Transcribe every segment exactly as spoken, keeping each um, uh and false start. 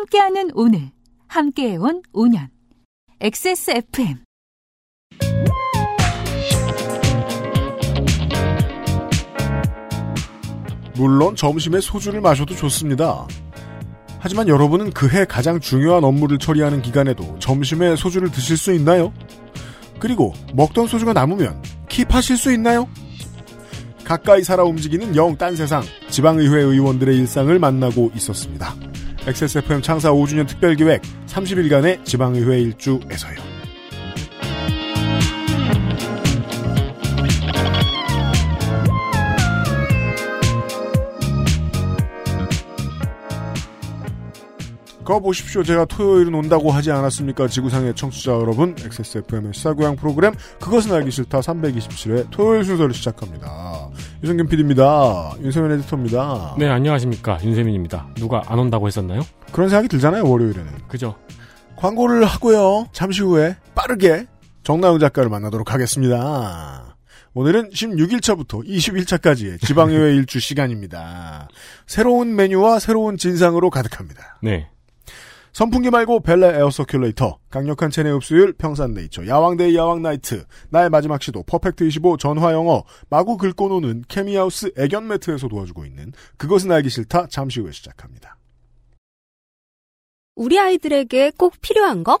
함께하는 오늘, 함께해온 오 년. 엑스에스에프엠 물론 점심에 소주를 마셔도 좋습니다. 하지만 여러분은 그해 가장 중요한 업무를 처리하는 기간에도 점심에 소주를 드실 수 있나요? 그리고 먹던 소주가 남으면 킵하실 수 있나요? 가까이 살아 움직이는 영 딴 세상, 지방의회 의원들의 일상을 만나고 있었습니다. 엑스에스에프엠 창사 오 주년 특별기획 삼십 일간의 지방의회 일주에서요. 거 보십시오. 제가 토요일은 온다고 하지 않았습니까? 지구상의 청취자 여러분, 엑스에스에프엠의 시사고양 프로그램 그것은 알기 싫다 삼백이십칠 회 토요일 순서를 시작합니다. 유성균 피디입니다. 윤세민 에디터입니다. 네, 안녕하십니까. 윤세민입니다. 누가 안 온다고 했었나요? 그런 생각이 들잖아요. 월요일에는. 그죠. 광고를 하고요. 잠시 후에 빠르게 정나영 작가를 만나도록 하겠습니다. 오늘은 십육 일차부터 이십일 차까지의 지방의회 일주 시간입니다. 새로운 메뉴와 새로운 진상으로 가득합니다. 네. 선풍기 말고 벨레 에어서큘레이터, 강력한 체내 흡수율, 평산네이처, 야왕데이 야왕나이트, 나의 마지막 시도, 퍼펙트 이십오 전화영어, 마구 긁고 노는 케미하우스 애견매트에서 도와주고 있는 그것은 알기 싫다 잠시 후에 시작합니다. 우리 아이들에게 꼭 필요한 것?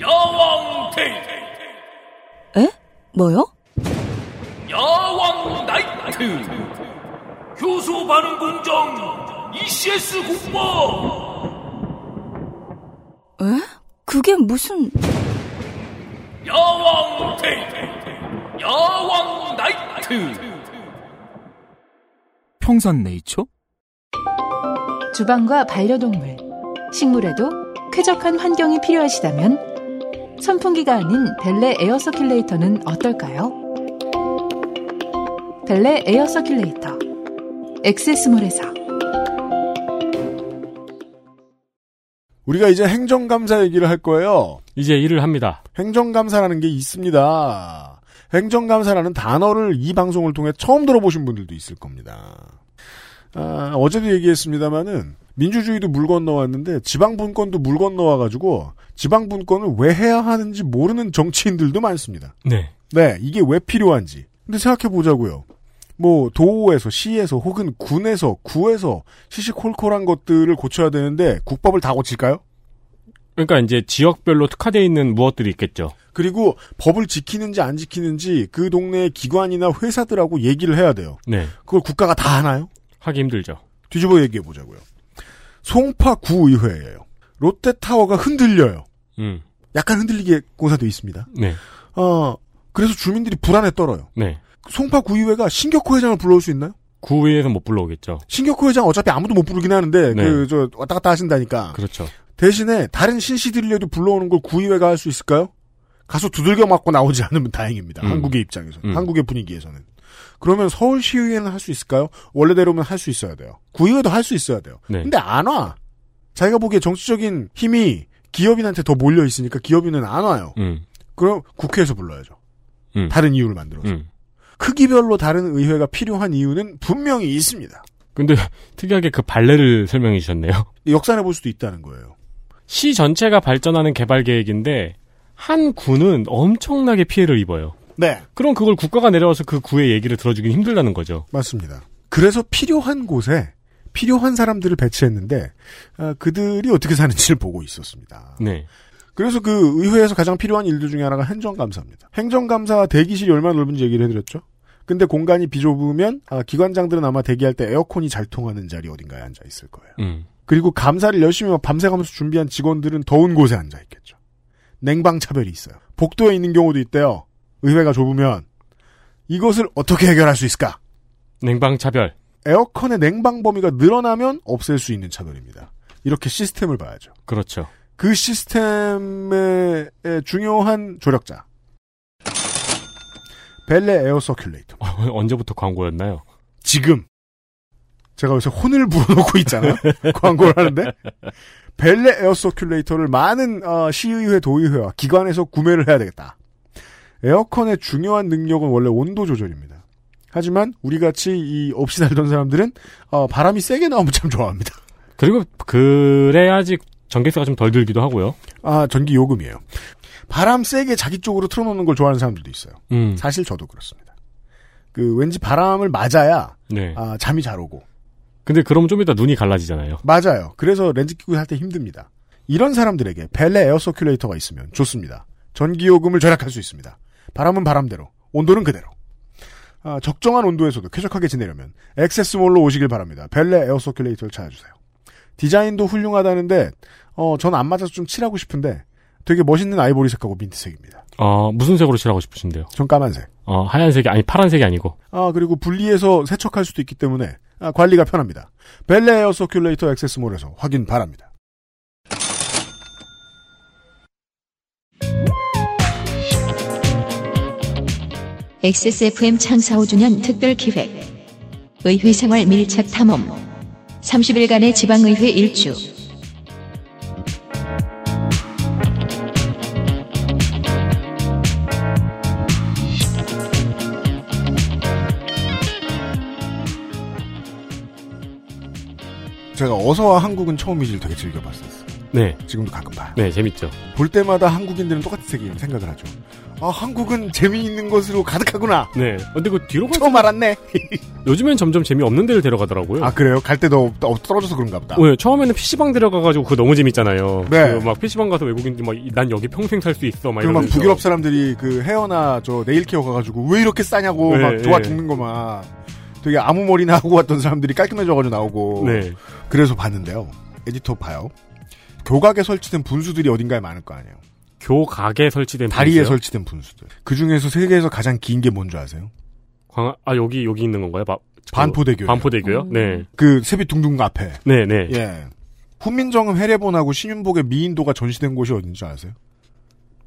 야왕데이 에? 뭐요? 야왕나이트 효소반응공정 이씨에스 공모 에? 그게 무슨 야왕데이 야왕나이트 평산네이처 주방과 반려동물 식물에도 쾌적한 환경이 필요하시다면 선풍기가 아닌 벨레 에어서큘레이터는 어떨까요? 벨레 에어서큘레이터 엑세스몰에서 우리가 이제 행정감사 얘기를 할 거예요. 이제 일을 합니다. 행정감사라는 게 있습니다. 행정감사라는 단어를 이 방송을 통해 처음 들어보신 분들도 있을 겁니다. 아, 어제도 얘기했습니다마는 민주주의도 물 건너왔는데 지방분권도 물 건너와가지고 지방분권을 왜 해야 하는지 모르는 정치인들도 많습니다. 네. 네, 이게 왜 필요한지. 근데 생각해보자고요. 뭐 도에서 시에서 혹은 군에서 구에서 시시콜콜한 것들을 고쳐야 되는데 국법을 다 고칠까요? 그러니까 이제 지역별로 특화되어 있는 무엇들이 있겠죠. 그리고 법을 지키는지 안 지키는지 그 동네의 기관이나 회사들하고 얘기를 해야 돼요. 네. 그걸 국가가 다 하나요? 하기 힘들죠. 뒤집어 얘기해보자고요. 송파구의회예요. 롯데타워가 흔들려요. 음. 약간 흔들리게 공사되어 있습니다. 네. 어, 그래서 주민들이 불안에 떨어요. 네. 송파구의회가 신격호 회장을 불러올 수 있나요? 구의회에서는 못 불러오겠죠. 신격호 회장 어차피 아무도 못 부르긴 하는데 네. 그 저 왔다 갔다 하신다니까. 그렇죠. 대신에 다른 신씨들이라도 불러오는 걸 구의회가 할 수 있을까요? 가서 두들겨 맞고 나오지 않으면 다행입니다. 음. 한국의 입장에서는. 음. 한국의 분위기에서는. 그러면 서울시의회는 할 수 있을까요? 원래대로면 할 수 있어야 돼요. 구의회도 할 수 있어야 돼요. 네. 근데 안 와. 자기가 보기에 정치적인 힘이 기업인한테 더 몰려 있으니까 기업인은 안 와요. 음. 그럼 국회에서 불러야죠. 음. 다른 이유를 만들어서. 음. 크기별로 다른 의회가 필요한 이유는 분명히 있습니다. 근데 특이하게 그 발레를 설명해 주셨네요. 역산해 볼 수도 있다는 거예요. 시 전체가 발전하는 개발 계획인데 한 군은 엄청나게 피해를 입어요. 네. 그럼 그걸 국가가 내려와서 그 구의 얘기를 들어주긴 힘들다는 거죠. 맞습니다. 그래서 필요한 곳에 필요한 사람들을 배치했는데 아, 그들이 어떻게 사는지를 보고 있었습니다. 네. 그래서 그 의회에서 가장 필요한 일들 중에 하나가 행정감사입니다. 행정감사 대기실이 얼마나 넓은지 얘기를 해드렸죠. 근데 공간이 비좁으면 아, 기관장들은 아마 대기할 때 에어컨이 잘 통하는 자리 어딘가에 앉아있을 거예요. 음. 그리고 감사를 열심히 밤새가면서 준비한 직원들은 더운 곳에 앉아있겠죠. 냉방차별이 있어요. 복도에 있는 경우도 있대요. 의회가 좁으면 이것을 어떻게 해결할 수 있을까? 냉방 차별. 에어컨의 냉방 범위가 늘어나면 없앨 수 있는 차별입니다. 이렇게 시스템을 봐야죠. 그렇죠. 그 시스템의 중요한 조력자. 벨레 에어서큘레이터. 어, 언제부터 광고였나요? 지금. 제가 요새 혼을 불어넣고 있잖아요. 광고를 하는데. 벨레 에어서큘레이터를 많은 어, 시의회, 도의회와 기관에서 구매를 해야 되겠다. 에어컨의 중요한 능력은 원래 온도 조절입니다. 하지만 우리같이 이 없이 살던 사람들은 어, 바람이 세게 나오면 참 좋아합니다. 그리고 그래야지 전기세가 좀 덜 들기도 하고요. 아, 전기 요금이에요. 바람 세게 자기 쪽으로 틀어놓는 걸 좋아하는 사람들도 있어요. 음. 사실 저도 그렇습니다. 그 왠지 바람을 맞아야 네. 아, 잠이 잘 오고. 근데 그럼 좀 이따 눈이 갈라지잖아요. 맞아요. 그래서 렌즈 끼고 할 때 힘듭니다. 이런 사람들에게 벨레 에어서큘레이터가 있으면 좋습니다. 전기요금을 절약할 수 있습니다. 바람은 바람대로, 온도는 그대로. 아, 적정한 온도에서도 쾌적하게 지내려면 액세스몰로 오시길 바랍니다. 벨레 에어서큘레이터를 찾아주세요. 디자인도 훌륭하다는데 어, 전 안 맞아서 좀 칠하고 싶은데 되게 멋있는 아이보리색하고 민트색입니다. 어, 무슨 색으로 칠하고 싶으신데요? 전 까만색. 어, 하얀색이 아니 파란색이 아니고. 아, 그리고 분리해서 세척할 수도 있기 때문에 아, 관리가 편합니다. 벨레 에어서큘레이터 액세스몰에서 확인 바랍니다. 엑스에스에프엠 창사 오 주년 특별기획 의회생활 밀착 탐험 삼십 일간의 지방의회 일주. 제가 어서와 한국은 처음이질 되게 즐겨봤었어요. 네. 지금도 가끔 봐요. 네, 재밌죠. 볼 때마다 한국인들은 똑같은 색인 생각을 하죠. 아, 한국은 재미있는 것으로 가득하구나. 네. 근데 그 뒤로 갈 때. 처음 알았네. 요즘엔 점점 재미없는 데를 데려가더라고요. 아, 그래요? 갈 때 너무 떨어져서 그런가 보다. 네, 처음에는 피시방 데려가가지고 그거 너무 재밌잖아요. 네. 그 막 피시방 가서 외국인들 막 난 여기 평생 살 수 있어. 막 이런. 막 북유럽 사람들이 그 헤어나 저 네일케어 가가지고 왜 이렇게 싸냐고 네, 막 좋아 네. 죽는 거 막. 되게 아무 머리나 하고 왔던 사람들이 깔끔해져가지고 나오고. 네. 그래서 봤는데요. 에디터 봐요. 교각에 설치된 분수들이 어딘가에 많을 거 아니에요. 교각에 설치된 다리에 분수요? 설치된 분수들. 그 중에서 세계에서 가장 긴 게 뭔지 아세요? 광 아 여기 여기 있는 건가요? 바, 반포대교. 반포대교요? 음. 네. 그 세빛둥둥 앞에. 네네. 예. 훈민정음 해례본하고 신윤복의 미인도가 전시된 곳이 어딘지 아세요?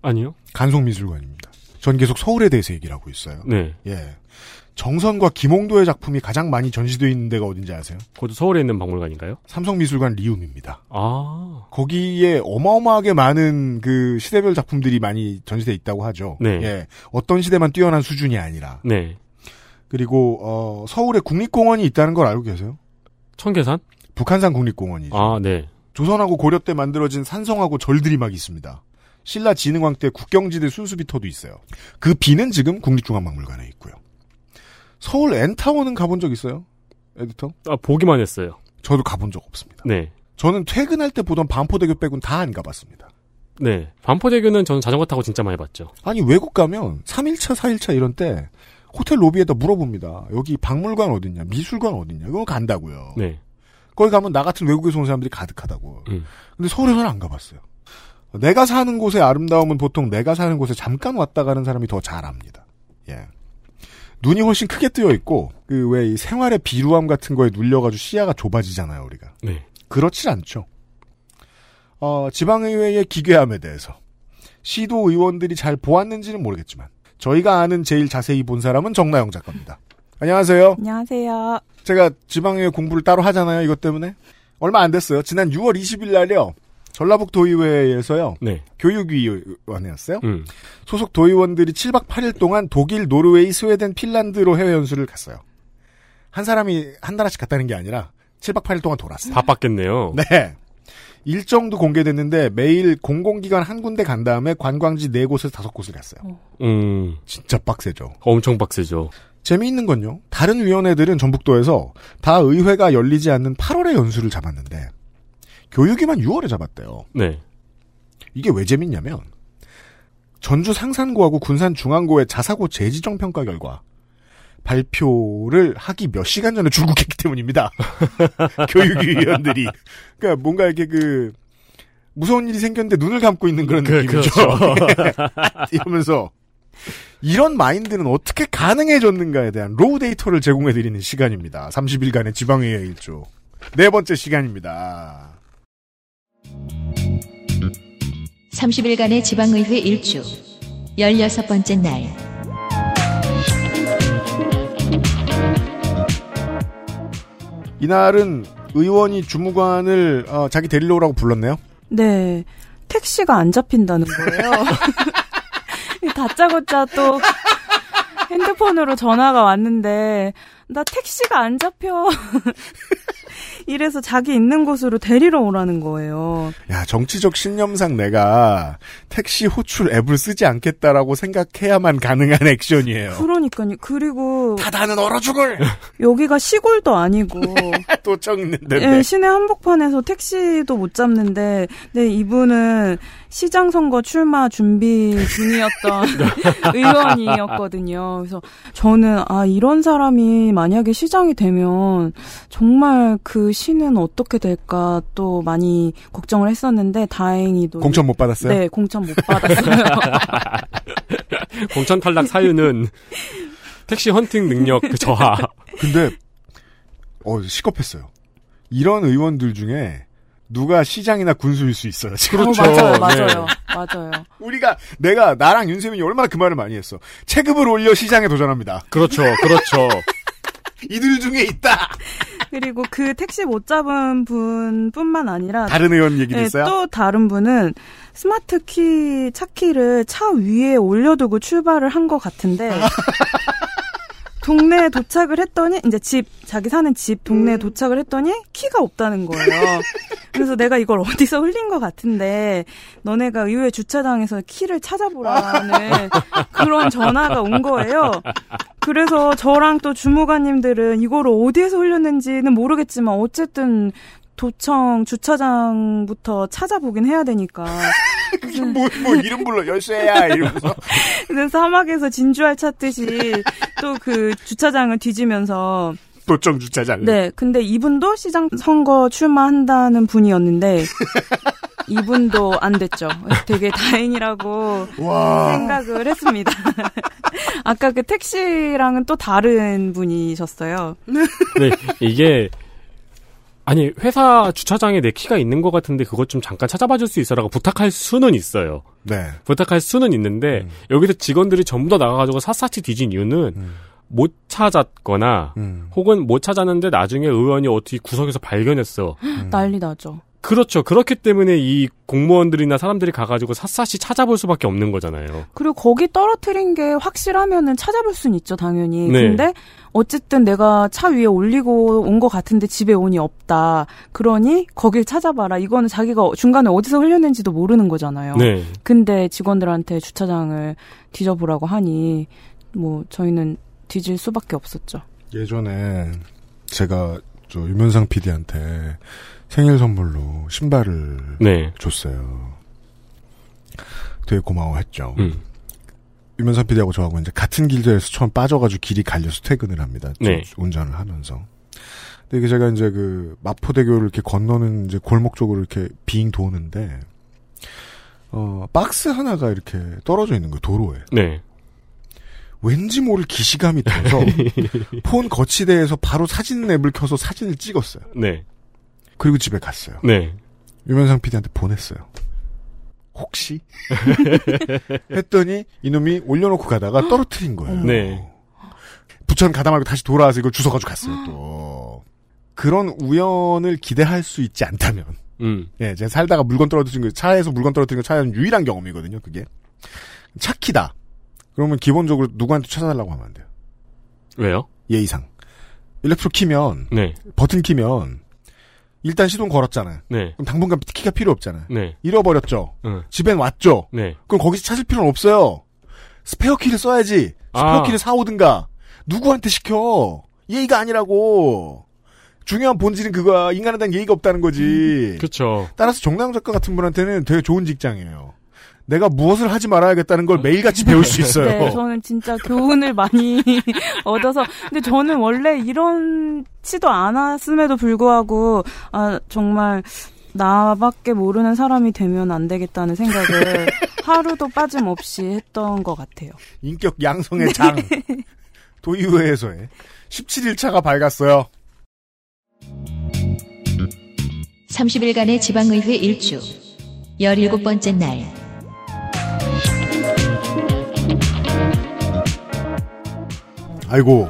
아니요. 간송미술관입니다. 전 계속 서울에 대해서 얘기를 하고 있어요. 네. 예. 정선과 김홍도의 작품이 가장 많이 전시되어 있는 데가 어딘지 아세요? 그것도 서울에 있는 박물관인가요? 삼성미술관 리움입니다. 아. 거기에 어마어마하게 많은 그 시대별 작품들이 많이 전시되어 있다고 하죠. 네. 예. 어떤 시대만 뛰어난 수준이 아니라. 네. 그리고, 어, 서울에 국립공원이 있다는 걸 알고 계세요? 청계산? 북한산 국립공원이죠. 아, 네. 조선하고 고려 때 만들어진 산성하고 절들이 막 있습니다. 신라진흥왕 때 국경지대 순수비터도 있어요. 그 비는 지금 국립중앙박물관에 있고요. 서울 N타워는 가본 적 있어요? 에디터? 아, 보기만 했어요. 저도 가본 적 없습니다. 네. 저는 퇴근할 때 보던 반포대교 빼곤 다 안 가봤습니다. 네. 반포대교는 저는 자전거 타고 진짜 많이 봤죠. 아니, 외국 가면 삼 일차, 사 일차 이런 때 호텔 로비에다 물어봅니다. 여기 박물관 어딨냐, 미술관 어딨냐. 이거 간다고요. 네. 거기 가면 나 같은 외국에서 온 사람들이 가득하다고. 음. 근데 서울에서는 안 가봤어요. 내가 사는 곳의 아름다움은 보통 내가 사는 곳에 잠깐 왔다 가는 사람이 더 잘 압니다. 예. 눈이 훨씬 크게 뜨여 있고 그 왜 이 생활의 비루함 같은 거에 눌려가지고 시야가 좁아지잖아요 우리가. 네. 그렇지 않죠. 어, 지방의회의 기괴함에 대해서 시도 의원들이 잘 보았는지는 모르겠지만 저희가 아는 제일 자세히 본 사람은 정나영 작가입니다. 안녕하세요. 안녕하세요. 제가 지방의회 공부를 따로 하잖아요 이것 때문에. 얼마 안 됐어요. 지난 유월 이십일 날요. 전라북도의회에서요. 네. 교육위원회였어요. 음. 소속 도의원들이 칠박 팔일 동안 독일, 노르웨이, 스웨덴, 핀란드로 해외 연수를 갔어요. 한 사람이 한 나라씩 갔다는 게 아니라 칠박 팔일 동안 돌았어요. 바빴겠네요. 네. 일정도 공개됐는데 매일 공공기관 한 군데 간 다음에 관광지 네 곳에서 다섯 곳을 갔어요. 음. 진짜 빡세죠. 엄청 빡세죠. 재미있는 건요. 다른 위원회들은 전북도에서 다 의회가 열리지 않는 팔월에 연수를 잡았는데 교육이만 유월에 잡았대요. 네. 이게 왜 재밌냐면 전주 상산고하고 군산 중앙고의 자사고 재지정 평가 결과 발표를 하기 몇 시간 전에 출국했기 때문입니다. 교육위원들이 그러니까 뭔가 이렇게 그 무서운 일이 생겼는데 눈을 감고 있는 그런 그, 느낌이죠. 그렇죠. 이러면서 이런 마인드는 어떻게 가능해졌는가에 대한 로우 데이터를 제공해드리는 시간입니다. 삼십 일간의 지방의회 일주 네 번째 시간입니다. 삼십 일간의 지방의회 일주 열여섯 번째 날 이날은 의원이 주무관을 어, 자기 데리러 오라고 불렀네요. 네. 택시가 안 잡힌다는 거예요. 다짜고짜 또 핸드폰으로 전화가 왔는데 나 택시가 안 잡혀. 이래서 자기 있는 곳으로 데리러 오라는 거예요. 야, 정치적 신념상 내가 택시 호출 앱을 쓰지 않겠다라고 생각해야만 가능한 액션이에요. 그러니까요. 그리고 다다는 얼어 죽을. 여기가 시골도 아니고 도청 있는데. 예, 시내 한복판에서 택시도 못 잡는데, 네, 이분은 시장 선거 출마 준비 중이었던 의원이었거든요. 그래서 저는 아 이런 사람이 만약에 시장이 되면 정말 그 시는 어떻게 될까 또 많이 걱정을 했었는데 다행히도 공천 못 받았어요? 네, 공천 못 받았어요. 공천 탈락 사유는 택시 헌팅 능력 저하. 근데 어 시겁했어요. 이런 의원들 중에 누가 시장이나 군수일 수 있어요. 지금. 그렇죠. 어, 맞아요. 맞아요. 네. 맞아요. 우리가 내가 나랑 윤세민이 얼마나 그 말을 많이 했어. 체급을 올려 시장에 도전합니다. 그렇죠. 그렇죠. 이들 중에 있다. 그리고 그 택시 못 잡은 분뿐만 아니라 다른 의원 얘기도 네, 있어요? 또 다른 분은 스마트 키, 차키를 차 위에 올려두고 출발을 한 것 같은데 동네에 도착을 했더니 이제 집, 자기 사는 집 동네에 음. 도착을 했더니 키가 없다는 거예요. 그래서 내가 이걸 어디서 흘린 것 같은데 너네가 의회 주차장에서 키를 찾아보라는 그런 전화가 온 거예요. 그래서 저랑 또 주무관님들은 이거를 어디에서 흘렸는지는 모르겠지만 어쨌든 도청 주차장부터 찾아보긴 해야 되니까. 뭐, 뭐, 이름 불러, 열쇠야, 이러면서. 사막에서 진주알 찾듯이 또 그 주차장을 뒤지면서. 도청 주차장. 네, 근데 이분도 시장 선거 출마한다는 분이었는데. 이분도 안 됐죠. 되게 다행이라고 와. 생각을 했습니다. 아까 그 택시랑은 또 다른 분이셨어요. 네, 이게. 아니 회사 주차장에 내 키가 있는 것 같은데 그것 좀 잠깐 찾아봐 줄 수 있어라고 부탁할 수는 있어요. 네. 부탁할 수는 있는데 음. 여기서 직원들이 전부 다 나가가지고 샅샅이 뒤진 이유는 음. 못 찾았거나 음. 혹은 못 찾았는데 나중에 의원이 어떻게 구석에서 발견했어. 음. 난리 나죠. 그렇죠. 그렇기 때문에 이 공무원들이나 사람들이 가가지고 샅샅이 찾아볼 수밖에 없는 거잖아요. 그리고 거기 떨어뜨린 게 확실하면은 찾아볼 수는 있죠, 당연히. 네. 근데 어쨌든 내가 차 위에 올리고 온 것 같은데 집에 오니 없다. 그러니 거길 찾아봐라. 이거는 자기가 중간에 어디서 흘렸는지도 모르는 거잖아요. 네. 근데 직원들한테 주차장을 뒤져보라고 하니 뭐 저희는 뒤질 수밖에 없었죠. 예전에 제가 저 유면상 피디한테 생일 선물로 신발을 네. 줬어요. 되게 고마워했죠. 음. 유면상 피디하고 저하고 이제 같은 길에서 처음 빠져가지고 길이 갈려서 퇴근을 합니다. 네. 운전을 하면서. 근데 이게 제가 이제 그 마포대교를 이렇게 건너는 이제 골목 쪽으로 이렇게 빙 도는데, 어, 박스 하나가 이렇게 떨어져 있는 거예요, 도로에. 네. 왠지 모를 기시감이 들어서 폰 거치대에서 바로 사진 앱을 켜서 사진을 찍었어요. 네. 그리고 집에 갔어요. 네. 유면상 피디한테 보냈어요. 혹시? 했더니 이놈이 올려놓고 가다가 떨어뜨린 거예요. 네. 부천 가다 말고 다시 돌아와서 이걸 주워가지고 갔어요. 또 그런 우연을 기대할 수 있지 않다면, 음, 예, 제가 살다가 물건 떨어뜨린 거 차에서 물건 떨어뜨린 거 차에는 유일한 경험이거든요. 그게 차키다. 그러면 기본적으로 누구한테 찾아달라고 하면 안 돼요. 왜요? 예의상. 일렉트로 키면, 네. 버튼 키면. 일단 시동 걸었잖아요. 네. 그럼 당분간 키가 필요 없잖아요. 네. 잃어버렸죠. 응. 집엔 왔죠. 네. 그럼 거기서 찾을 필요는 없어요. 스페어 키를 써야지. 스페어 아. 키를 사오든가. 누구한테 시켜. 예의가 아니라고. 중요한 본질은 그거야. 인간에 대한 예의가 없다는 거지. 음, 그렇죠. 따라서 정나영 작가 같은 분한테는 되게 좋은 직장이에요. 내가 무엇을 하지 말아야겠다는 걸 매일같이 배울 수 있어요. 네, 저는 진짜 교훈을 많이 얻어서. 근데 저는 원래 이런 치도 않았음에도 불구하고 아 정말 나밖에 모르는 사람이 되면 안 되겠다는 생각을 하루도 빠짐없이 했던 것 같아요. 인격 양성의 장. 네. 도의회에서의 십칠 일차가 밝았어요. 삼십 일간의 지방의회 일주 열일곱 번째 날. 아이고,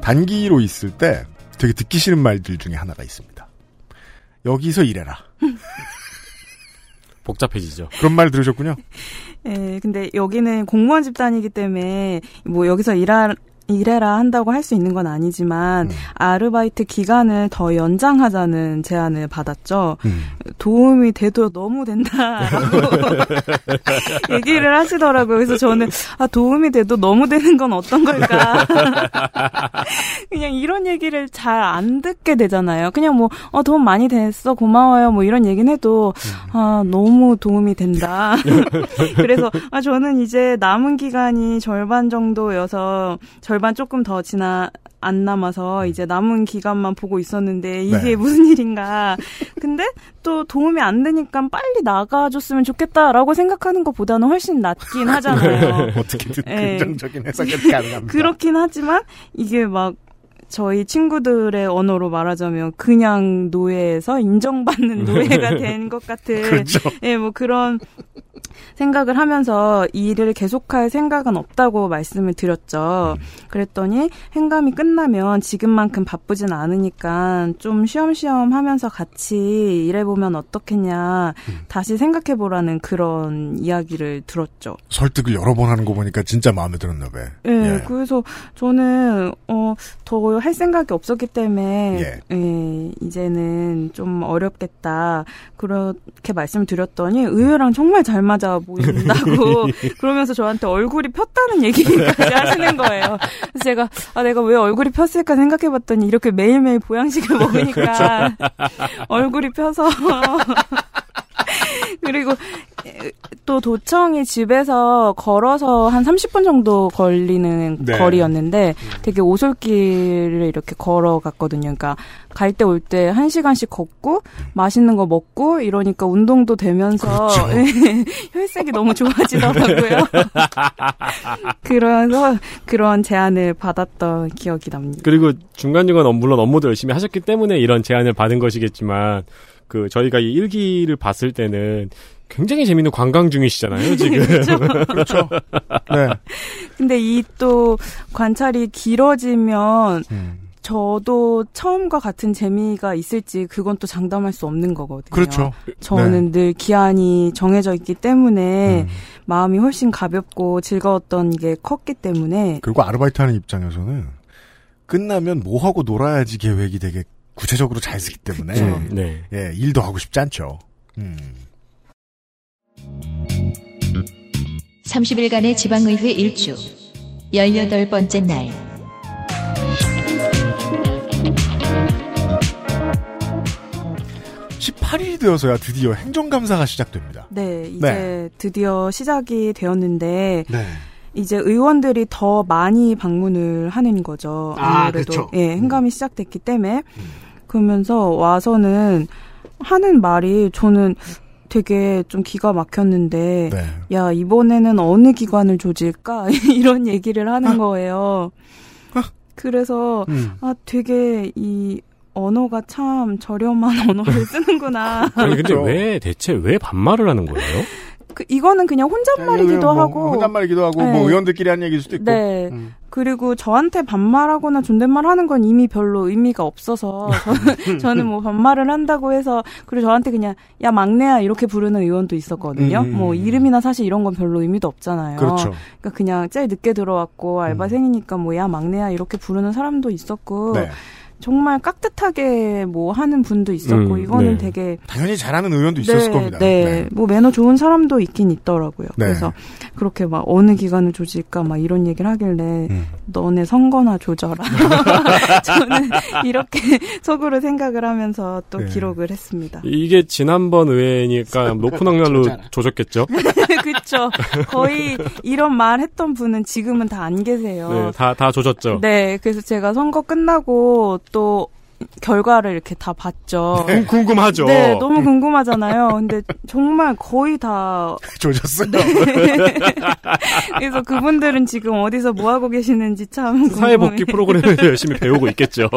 단기로 있을 때 되게 듣기 싫은 말들 중에 하나가 있습니다. 여기서 일해라. 복잡해지죠. 그런 말 들으셨군요. 네, 근데 여기는 공무원 집단이기 때문에 뭐 여기서 일하, 일해라 한다고 할 수 있는 건 아니지만 음. 아르바이트 기간을 더 연장하자는 제안을 받았죠. 음. 도움이 돼도 너무 된다라고 얘기를 하시더라고요. 그래서 저는 아, 도움이 돼도 너무 되는 건 어떤 걸까. 그냥 이런 얘기를 잘 안 듣게 되잖아요. 그냥 뭐 어, 도움 많이 됐어 고마워요 뭐 이런 얘기는 해도 아, 너무 도움이 된다. 그래서 아, 저는 이제 남은 기간이 절반 정도여서 절반 조금 더 지나 안 남아서 이제 남은 기간만 보고 있었는데 이게 네. 무슨 일인가. 근데 또 도움이 안 되니까 빨리 나가줬으면 좋겠다라고 생각하는 것보다는 훨씬 낫긴 하잖아요. 어떻게든 긍정적인 해석이 가능합니다. 그렇긴 하지만 이게 막 저희 친구들의 언어로 말하자면 그냥 노예에서 인정받는 노예가 된 것 같은 그렇죠. 예, 뭐 그런 생각을 하면서 일을 계속할 생각은 없다고 말씀을 드렸죠. 그랬더니 행감이 끝나면 지금만큼 바쁘진 않으니까 좀 쉬엄쉬엄 하면서 같이 일해보면 어떻겠냐 다시 생각해보라는 그런 이야기를 들었죠. 설득을 여러 번 하는 거 보니까 진짜 마음에 들었나 봐요. 예, 예. 그래서 저는 어, 더 할 생각이 없었기 때문에 예. 예, 이제는 좀 어렵겠다 그렇게 말씀을 드렸더니 의외랑 정말 잘 맞아 보인다고 그러면서 저한테 얼굴이 폈다는 얘기까지 하시는 거예요. 그래서 제가 아, 내가 왜 얼굴이 폈을까 생각해봤더니 이렇게 매일매일 보양식을 먹으니까 얼굴이 펴서 그리고 또 도청이 집에서 걸어서 한 삼십 분 정도 걸리는 네. 거리였는데 되게 오솔길을 이렇게 걸어갔거든요. 그러니까 갈 때 올 때 한 시간씩 걷고 맛있는 거 먹고 이러니까 운동도 되면서 그렇죠. 혈색이 너무 좋아지더라고요. 그래서 그런 제안을 받았던 기억이 납니다. 그리고 중간중간 물론 업무도 열심히 하셨기 때문에 이런 제안을 받은 것이겠지만 그 저희가 이 일기를 봤을 때는 굉장히 재밌는 관광 중이시잖아요, 지금. 그렇죠. 네. 근데 이 또 관찰이 길어지면 음. 저도 처음과 같은 재미가 있을지 그건 또 장담할 수 없는 거거든요. 그렇죠. 저는 네. 늘 기한이 정해져 있기 때문에 음. 마음이 훨씬 가볍고 즐거웠던 게 컸기 때문에. 그리고 아르바이트하는 입장에서는 끝나면 뭐 하고 놀아야지 계획이 되게 구체적으로 잘 쓰기 때문에 네. 예, 일도 하고 싶지 않죠. 음. 삼십 일간의 지방의회 일주 열여덟 번째 날. 십팔 일이 되어서야 드디어 행정감사가 시작됩니다. 네, 이제 네. 드디어 시작이 되었는데 네. 이제 의원들이 더 많이 방문을 하는 거죠. 아, 그렇죠. 예, 행감이 음. 시작됐기 때문에 음. 그러면서 와서는 하는 말이 저는 되게 좀 기가 막혔는데 네. 야, 이번에는 어느 기관을 조질까? 이런 얘기를 하는 아. 거예요. 아. 그래서 음. 아, 되게 이 언어가 참 저렴한 언어를 쓰는구나. 아니, 근데 왜 대체 왜 반말을 하는 거예요? 그, 이거는 그냥 혼잣말이기도 뭐, 하고. 혼잣말이기도 하고, 네. 뭐, 의원들끼리 하는 얘기일 수도 있고. 네. 음. 그리고 저한테 반말하거나 존댓말 하는 건 이미 별로 의미가 없어서, 저는, 저는 뭐, 반말을 한다고 해서, 그리고 저한테 그냥, 야, 막내야, 이렇게 부르는 의원도 있었거든요. 음. 뭐, 이름이나 사실 이런 건 별로 의미도 없잖아요. 그렇죠. 그러니까 그냥 제일 늦게 들어왔고, 알바생이니까 뭐, 야, 막내야, 이렇게 부르는 사람도 있었고, 네. 정말 깍듯하게 뭐 하는 분도 있었고 음, 이거는 네. 되게 당연히 잘하는 의원도 있었을 네, 겁니다. 네. 네, 뭐 매너 좋은 사람도 있긴 있더라고요. 네. 그래서 그렇게 막 어느 기간을 조질까 막 이런 얘기를 하길래 음. 너네 선거나 조져라. 저는 이렇게 속으로 생각을 하면서 또 네. 기록을 했습니다. 이게 지난번 의회니까 높은 확률로 조졌겠죠? 그렇죠. 거의 이런 말 했던 분은 지금은 다 안 계세요. 네, 다, 다 조졌죠. 네, 그래서 제가 선거 끝나고 또 결과를 이렇게 다 봤죠. 네. 궁금하죠. 네, 너무 궁금하잖아요. 근데 정말 거의 다 조졌어요. 네. 그래서 그분들은 지금 어디서 뭐 하고 계시는지 참 사회복귀 프로그램을 열심히 배우고 있겠죠.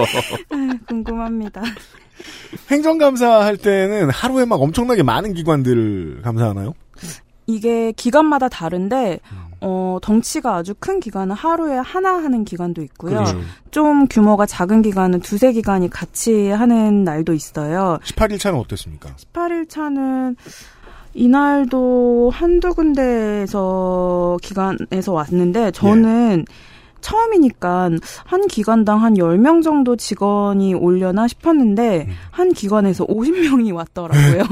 궁금합니다. 행정감사 할 때는 하루에 막 엄청나게 많은 기관들을 감사하나요? 이게 기관마다 다른데 어, 덩치가 아주 큰 기관은 하루에 하나 하는 기관도 있고요. 그렇죠. 좀 규모가 작은 기관은 두세 기관이 같이 하는 날도 있어요. 십팔 일 차는 어땠습니까? 십팔 일 차는 이날도 한두 군데에서 기관에서 왔는데 저는 예. 처음이니까 한 기관당 한 열 명 정도 직원이 오려나 싶었는데 한 기관에서 오십 명이 왔더라고요.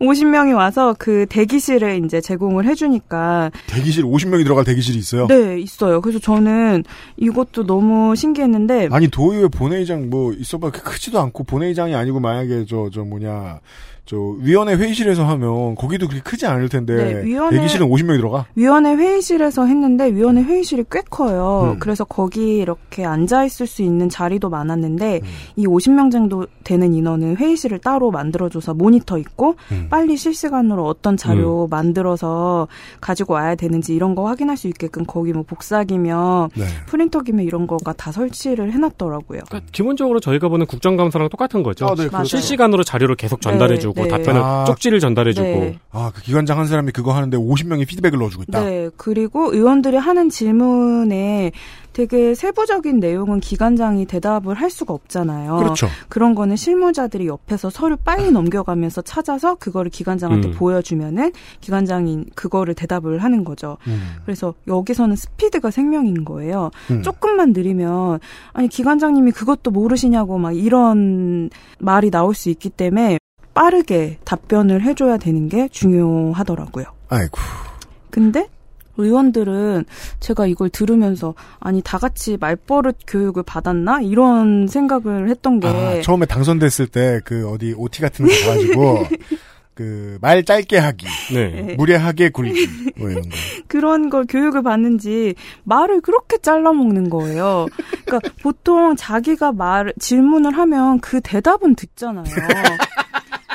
오십 명이 와서 그 대기실을 이제 제공을 해주니까 대기실 오십 명이 들어갈 대기실이 있어요? 네, 있어요. 그래서 저는 이것도 너무 신기했는데 아니 도의회 본회의장 뭐 있어봐 크지도 않고 본회의장이 아니고 만약에 저, 저 뭐냐 저 위원회 회의실에서 하면 거기도 그렇게 크지 않을 텐데 네, 위원회, 대기실은 오십 명이 들어가? 위원회 회의실에서 했는데 위원회 회의실이 꽤 커요. 음. 그래서 거기 이렇게 앉아있을 수 있는 자리도 많았는데 음. 이 오십 명 정도 되는 인원은 회의실을 따로 만들어줘서 모니터 있고 음. 빨리 실시간으로 어떤 자료 음. 만들어서 가지고 와야 되는지 이런 거 확인할 수 있게끔 거기 뭐 복사기며 네. 프린터기며 이런 거가 다 설치를 해놨더라고요. 그러니까 기본적으로 저희가 보는 국정감사랑 똑같은 거죠. 아, 네, 실시간으로 자료를 계속 전달해주고 네. 네. 답변을 아, 쪽지를 전달해주고 네. 아, 그 기관장 한 사람이 그거 하는데 오십 명이 피드백을 넣어주고 있다. 네, 그리고 의원들이 하는 질문에 되게 세부적인 내용은 기관장이 대답을 할 수가 없잖아요. 그렇죠. 그런 거는 실무자들이 옆에서 서류 빨리 넘겨가면서 찾아서 그거를 기관장한테 음. 보여주면은 기관장이 그거를 대답을 하는 거죠. 음. 그래서 여기서는 스피드가 생명인 거예요. 음. 조금만 느리면 아니 기관장님이 그것도 모르시냐고 막 이런 말이 나올 수 있기 때문에 빠르게 답변을 해줘야 되는 게 중요하더라고요. 아이고. 근데 의원들은 제가 이걸 들으면서 아니 다 같이 말버릇 교육을 받았나 이런 생각을 했던 게 아, 처음에 당선됐을 때 그 어디 오티 같은 거 가지고 그 말 짧게 하기, 네. 무례하게 굴기 뭐 이런 거. 그런 걸 교육을 받는지 말을 그렇게 잘라먹는 거예요. 그러니까 보통 자기가 말 질문을 하면 그 대답은 듣잖아요.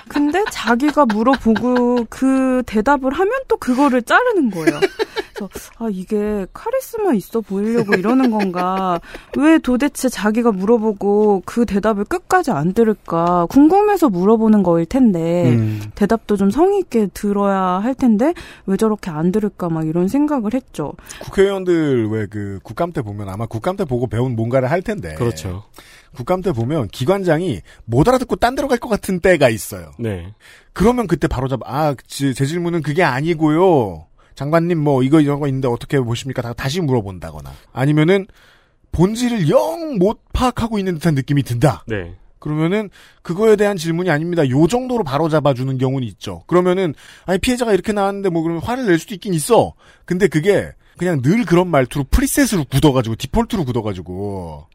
근데 자기가 물어보고 그 대답을 하면 또 그거를 자르는 거예요. 그래서 아 이게 카리스마 있어 보이려고 이러는 건가? 왜 도대체 자기가 물어보고 그 대답을 끝까지 안 들을까? 궁금해서 물어보는 거일 텐데 음. 대답도 좀 성의 있게 들어야 할 텐데 왜 저렇게 안 들을까? 막 이런 생각을 했죠. 국회의원들 왜 그 국감 때 보면 아마 국감 때 보고 배운 뭔가를 할 텐데. 그렇죠. 국감 때 보면 기관장이 못 알아듣고 딴 데로 갈 것 같은 때가 있어요. 네. 그러면 그때 바로 잡아. 아, 제 질문은 그게 아니고요. 장관님 뭐 이거 이런 거 있는데 어떻게 보십니까? 다, 다시 물어본다거나 아니면은 본질을 영 못 파악하고 있는 듯한 느낌이 든다. 네. 그러면은 그거에 대한 질문이 아닙니다. 요 정도로 바로 잡아주는 경우는 있죠. 그러면은 아니 피해자가 이렇게 나왔는데 뭐 그러면 화를 낼 수도 있긴 있어. 근데 그게 그냥 늘 그런 말투로 프리셋으로 굳어가지고 디폴트로 굳어가지고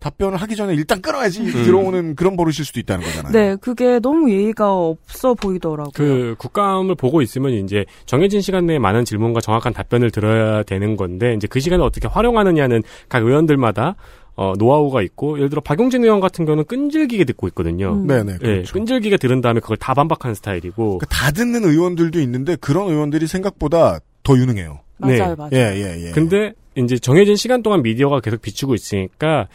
답변을 하기 전에 일단 끊어야지 음. 들어오는 그런 버릇일 수도 있다는 거잖아요. 네, 그게 너무 예의가 없어 보이더라고요. 그 국감을 보고 있으면 이제 정해진 시간 내에 많은 질문과 정확한 답변을 들어야 되는 건데 이제 그 시간을 어떻게 활용하느냐는 각 의원들마다 어, 노하우가 있고, 예를 들어, 박용진 의원 같은 경우는 끈질기게 듣고 있거든요. 음. 네네. 그렇죠. 예, 끈질기게 들은 다음에 그걸 다 반박하는 스타일이고. 그러니까 다 듣는 의원들도 있는데, 그런 의원들이 생각보다 더 유능해요. 맞아요, 네. 맞아요. 예, 예, 예. 근데, 이제 정해진 시간 동안 미디어가 계속 비추고 있으니까,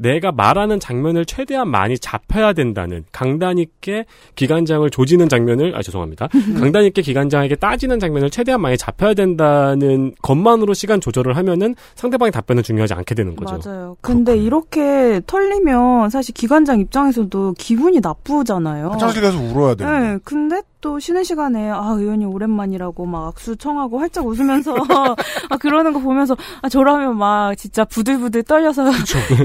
내가 말하는 장면을 최대한 많이 잡혀야 된다는, 강단 있게 기관장을 조지는 장면을, 아, 죄송합니다. 강단 있게 기관장에게 따지는 장면을 최대한 많이 잡혀야 된다는 것만으로 시간 조절을 하면은 상대방의 답변은 중요하지 않게 되는 거죠. 맞아요. 근데 그렇구나. 이렇게 털리면 사실 기관장 입장에서도 기분이 나쁘잖아요. 화장실 가서 울어야 돼요. 네, 근데 또 쉬는 시간에 아 의원님 오랜만이라고 막 악수 청하고 활짝 웃으면서 아 그러는 거 보면서 아 저라면 막 진짜 부들부들 떨려서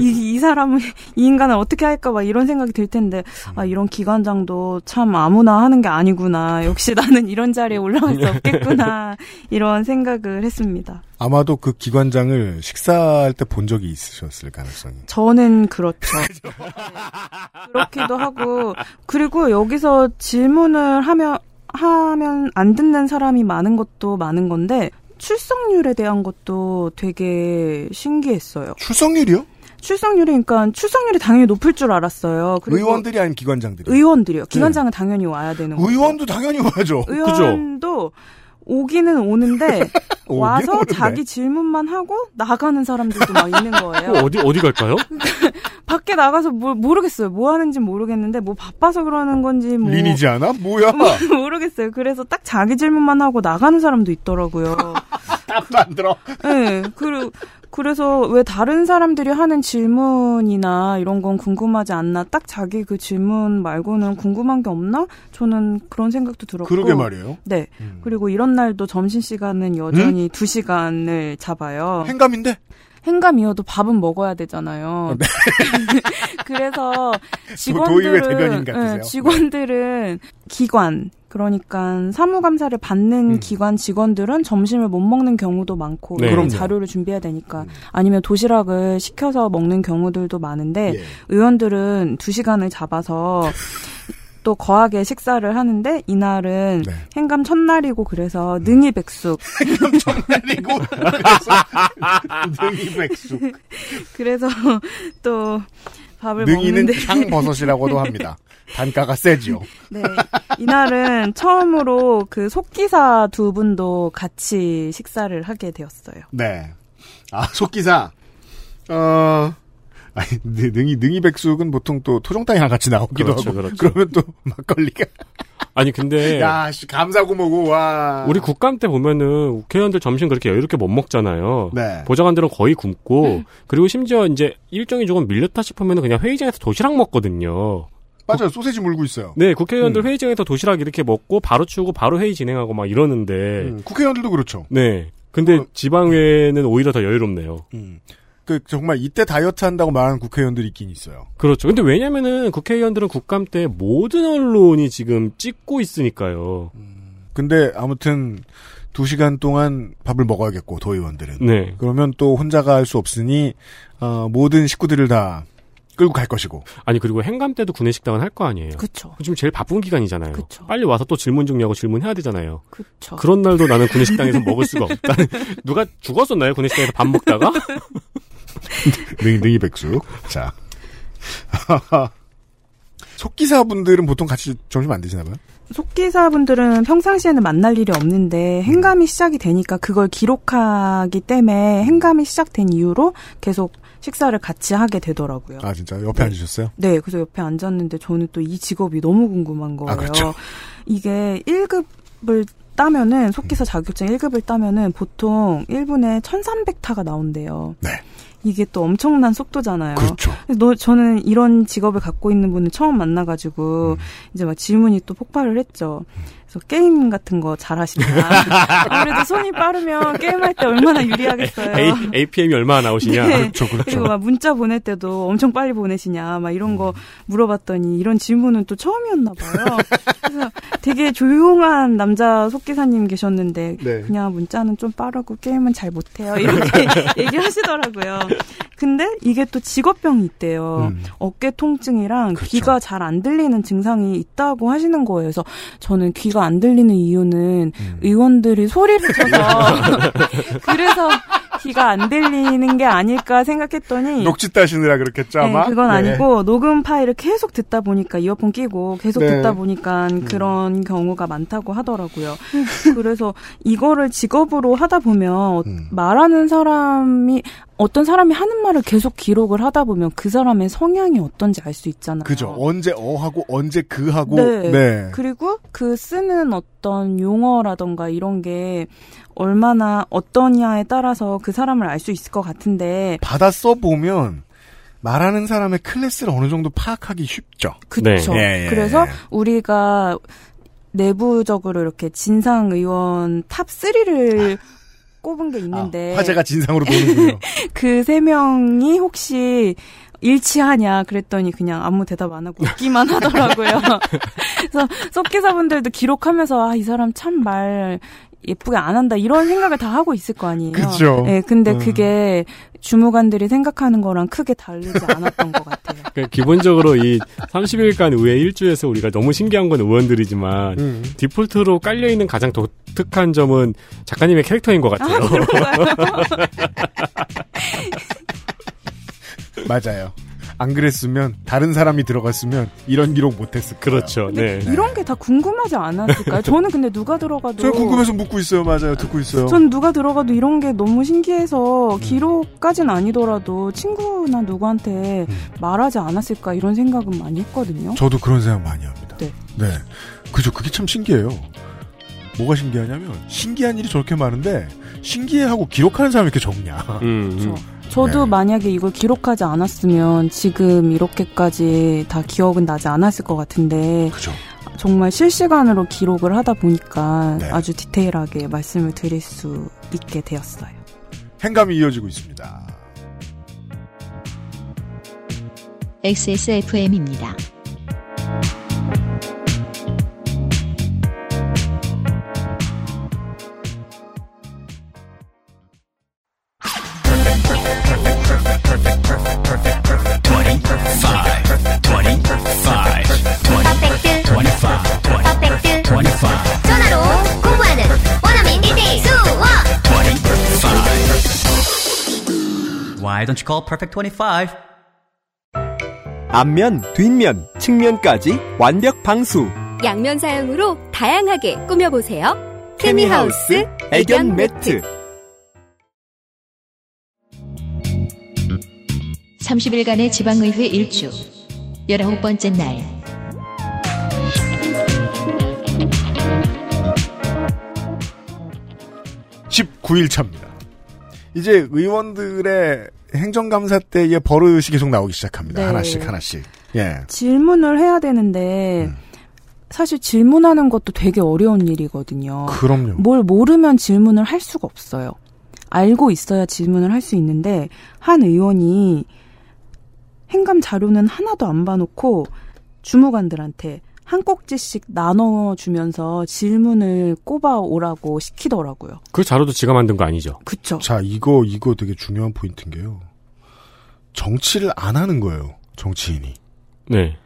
이, 이 사람은 이 인간을 어떻게 할까 막 이런 생각이 들 텐데 아 이런 기관장도 참 아무나 하는 게 아니구나 역시 나는 이런 자리에 올라갈 수 없겠구나 이런 생각을 했습니다. 아마도 그 기관장을 식사할 때 본 적이 있으셨을 가능성이. 저는 그렇죠. 네. 그렇기도 하고 그리고 여기서 질문을 하면 하면 안 듣는 사람이 많은 것도 많은 건데 출석률에 대한 것도 되게 신기했어요. 출석률이요? 출석률이 그러니까 출석률이 당연히 높을 줄 알았어요. 의원들이 아닌 기관장들이. 의원들이요. 기관장은 네. 당연히 와야 되는 거죠. 의원도 당연히 와야죠. 의원도 오기는 오는데 오긴 와서 오는데. 자기 질문만 하고 나가는 사람들도 막 있는 거예요. 어디 어디 갈까요? 밖에 나가서 뭐, 모르겠어요. 뭐 하는지 모르겠는데 뭐 바빠서 그러는 건지 뭐 리니지 않아? 뭐야? 모르겠어요. 그래서 딱 자기 질문만 하고 나가는 사람도 있더라고요. 답도 안 들어. 네. 그리고 그래서 왜 다른 사람들이 하는 질문이나 이런 건 궁금하지 않나? 딱 자기 그 질문 말고는 궁금한 게 없나? 저는 그런 생각도 들었고. 그러게 말이에요. 네. 음. 그리고 이런 날도 점심시간은 여전히 음? 두 시간을 잡아요. 행감인데? 행감이어도 밥은 먹어야 되잖아요. 네. 그래서 직원들은, 도, 대변인 같으세요? 네, 직원들은 네. 기관. 그러니까 사무감사를 받는 음. 기관 직원들은 점심을 못 먹는 경우도 많고 네. 자료를 준비해야 되니까 음. 아니면 도시락을 시켜서 먹는 경우들도 많은데 예. 의원들은 두 시간을 잡아서 또 거하게 식사를 하는데 이날은 네. 행감 첫날이고 그래서 능이백숙. 행감 첫날이고 그래서 능이백숙. 그래서 또 밥을 먹는데 능이는 향버섯이라고도 합니다. 단가가 세지요. 네, 이날은 처음으로 그 속기사 두 분도 같이 식사를 하게 되었어요. 네, 아 속기사. 어, 아니 능이 능이 백숙은 보통 또 토종탕이랑 같이 나오기도 그렇죠, 하고. 그렇죠. 그러면 또 막걸리가. 아니 근데 야, 씨, 감사고 뭐고 와. 우리 국감 때 보면은 국회의원들 점심 그렇게 여유롭게 못 먹잖아요. 네. 보좌관들은 거의 굶고 음. 그리고 심지어 이제 일정이 조금 밀렸다 싶으면은 그냥 회의장에서 도시락 먹거든요. 맞아요. 소세지 물고 있어요. 네. 국회의원들 음. 회의장에서 도시락 이렇게 먹고 바로 치우고 바로 회의 진행하고 막 이러는데. 음, 국회의원들도 그렇죠. 네. 근데 어, 지방회는 음. 오히려 더 여유롭네요. 음. 그 정말 이때 다이어트 한다고 말하는 국회의원들이 있긴 있어요. 그렇죠. 근데 왜냐면은 국회의원들은 국감 때 모든 언론이 지금 찍고 있으니까요. 음. 근데 아무튼 두 시간 동안 밥을 먹어야겠고 도의원들은. 네. 그러면 또 혼자가 할 수 없으니 어, 모든 식구들을 다. 끌고 갈 것이고. 아니 그리고 행감 때도 구내 식당은 할 거 아니에요. 그렇죠. 지금 제일 바쁜 기간이잖아요. 그쵸. 빨리 와서 또 질문 정리하고 질문해야 되잖아요. 그렇죠. 그런 날도 나는 구내 식당에서 먹을 수가 없다. 누가 죽었었나요? 구내 식당에서 밥 먹다가? 능이 능이 백숙. 자. 속기사분들은 보통 같이 점심 안 드시나 봐요? 속기사분들은 평상시에는 만날 일이 없는데 행감이 시작이 되니까 그걸 기록하기 때문에 행감이 시작된 이후로 계속 식사를 같이 하게 되더라고요. 아 진짜 옆에 네. 앉으셨어요? 네. 그래서 옆에 앉았는데 저는 또 이 직업이 너무 궁금한 거예요. 아, 그렇죠. 이게 일 급을 따면은 속기사 자격증 일 급을 따면은 보통 일 분에 천삼백 타가 나온대요. 네. 이게 또 엄청난 속도잖아요. 그렇죠. 너, 저는 이런 직업을 갖고 있는 분을 처음 만나가지고 음. 이제 막 질문이 또 폭발을 했죠. 그래서 게임 같은 거 잘하시나. 아무래도 손이 빠르면 게임할 때 얼마나 유리하겠어요. A, 에이피엠이 얼마나 나오시냐. 네. 그렇죠, 그렇죠. 그리고 막 문자 보낼 때도 엄청 빨리 보내시냐 막 이런 거 물어봤더니 이런 질문은 또 처음이었나 봐요. 그래서 되게 조용한 남자 속기사님 계셨는데 네. 그냥 문자는 좀 빠르고 게임은 잘 못해요. 이렇게 얘기하시더라고요. 근데 이게 또 직업병이 있대요. 음. 어깨 통증이랑 그렇죠. 귀가 잘 안 들리는 증상이 있다고 하시는 거예요. 그래서 저는 귀가 안 들리는 이유는 음. 의원들이 소리를 쳐서 그래서 귀가 안 들리는 게 아닐까 생각했더니 녹취 따시느라 그렇겠죠 아마? 네, 그건 네. 아니고 녹음 파일을 계속 듣다 보니까 이어폰 끼고 계속 네. 듣다 보니까 음. 그런 경우가 많다고 하더라고요. 그래서 이거를 직업으로 하다 보면 음. 말하는 사람이 어떤 사람이 하는 말을 계속 기록을 하다 보면 그 사람의 성향이 어떤지 알 수 있잖아요. 그죠. 언제 어 하고 언제 그 하고. 네. 네. 그리고 그 쓰는 어떤 용어라던가 이런 게 얼마나 어떠냐에 따라서 그 사람을 알 수 있을 것 같은데. 받아 써보면. 말하는 사람의 클래스를 어느 정도 파악하기 쉽죠. 그렇죠. 네. 그래서 우리가 내부적으로 이렇게 진상 의원 탑 쓰리를 꼽은 게 있는데 아, 화제가 진상으로 보는군요. 그 세 명이 혹시 일치하냐 그랬더니 그냥 아무 대답 안 하고 웃기만 하더라고요. 그래서 속기사분들도 기록하면서 아, 이 사람 참 말 예쁘게 안 한다 이런 생각을 다 하고 있을 거 아니에요. 그렇죠. 네, 근데 음. 그게 주무관들이 생각하는 거랑 크게 다르지 않았던 것 같아요. 그러니까 기본적으로 이 삼십 일간 의회 일주에서 우리가 너무 신기한 건 의원들이지만 음. 디폴트로 깔려있는 가장 독특한 점은 작가님의 캐릭터인 것 같아요. 아, 맞아요. 안 그랬으면 다른 사람이 들어갔으면 이런 기록 못했을 거예요. 그렇죠. 네. 이런 게 다 궁금하지 않았을까요? 저는 근데 누가 들어가도 저 궁금해서 묻고 있어요. 맞아요. 듣고 있어요. 저는 누가 들어가도 이런 게 너무 신기해서 기록까지는 아니더라도 친구나 누구한테 음. 말하지 않았을까 이런 생각은 많이 했거든요. 저도 그런 생각 많이 합니다. 네. 네. 그죠. 그게 참 신기해요. 뭐가 신기하냐면 신기한 일이 저렇게 많은데 신기해하고 기록하는 사람이 이렇게 적냐. 음, 음. 그렇죠. 저도 네. 만약에 이걸 기록하지 않았으면 지금 이렇게까지 다 기억은 나지 않았을 것 같은데 그죠. 정말 실시간으로 기록을 하다 보니까 네. 아주 디테일하게 말씀을 드릴 수 있게 되었어요. 행감이 이어지고 있습니다. 엑스에스에프엠입니다. Why don't you call Perfect 이십오? 앞면, 뒷면, 측면까지 완벽 방수. 양면 사용으로 다양하게 꾸며보세요. 케미하우스 애견 매트. 삼십 일간의 지방의회 일주 열아홉 번째 날. 십구 일 차입니다. 이제 의원들의 행정감사 때의 버릇이 계속 나오기 시작합니다. 네. 하나씩 하나씩. 예. 질문을 해야 되는데 음. 사실 질문하는 것도 되게 어려운 일이거든요. 그럼요. 뭘 모르면 질문을 할 수가 없어요. 알고 있어야 질문을 할 수 있는데 한 의원이 행감 자료는 하나도 안 봐놓고 주무관들한테 한 꼭지씩 나눠주면서 질문을 꼽아오라고 시키더라고요. 그 자료도 지가 만든 거 아니죠? 그쵸. 자, 이거, 이거 되게 중요한 포인트인 게요. 정치를 안 하는 거예요, 정치인이. 네.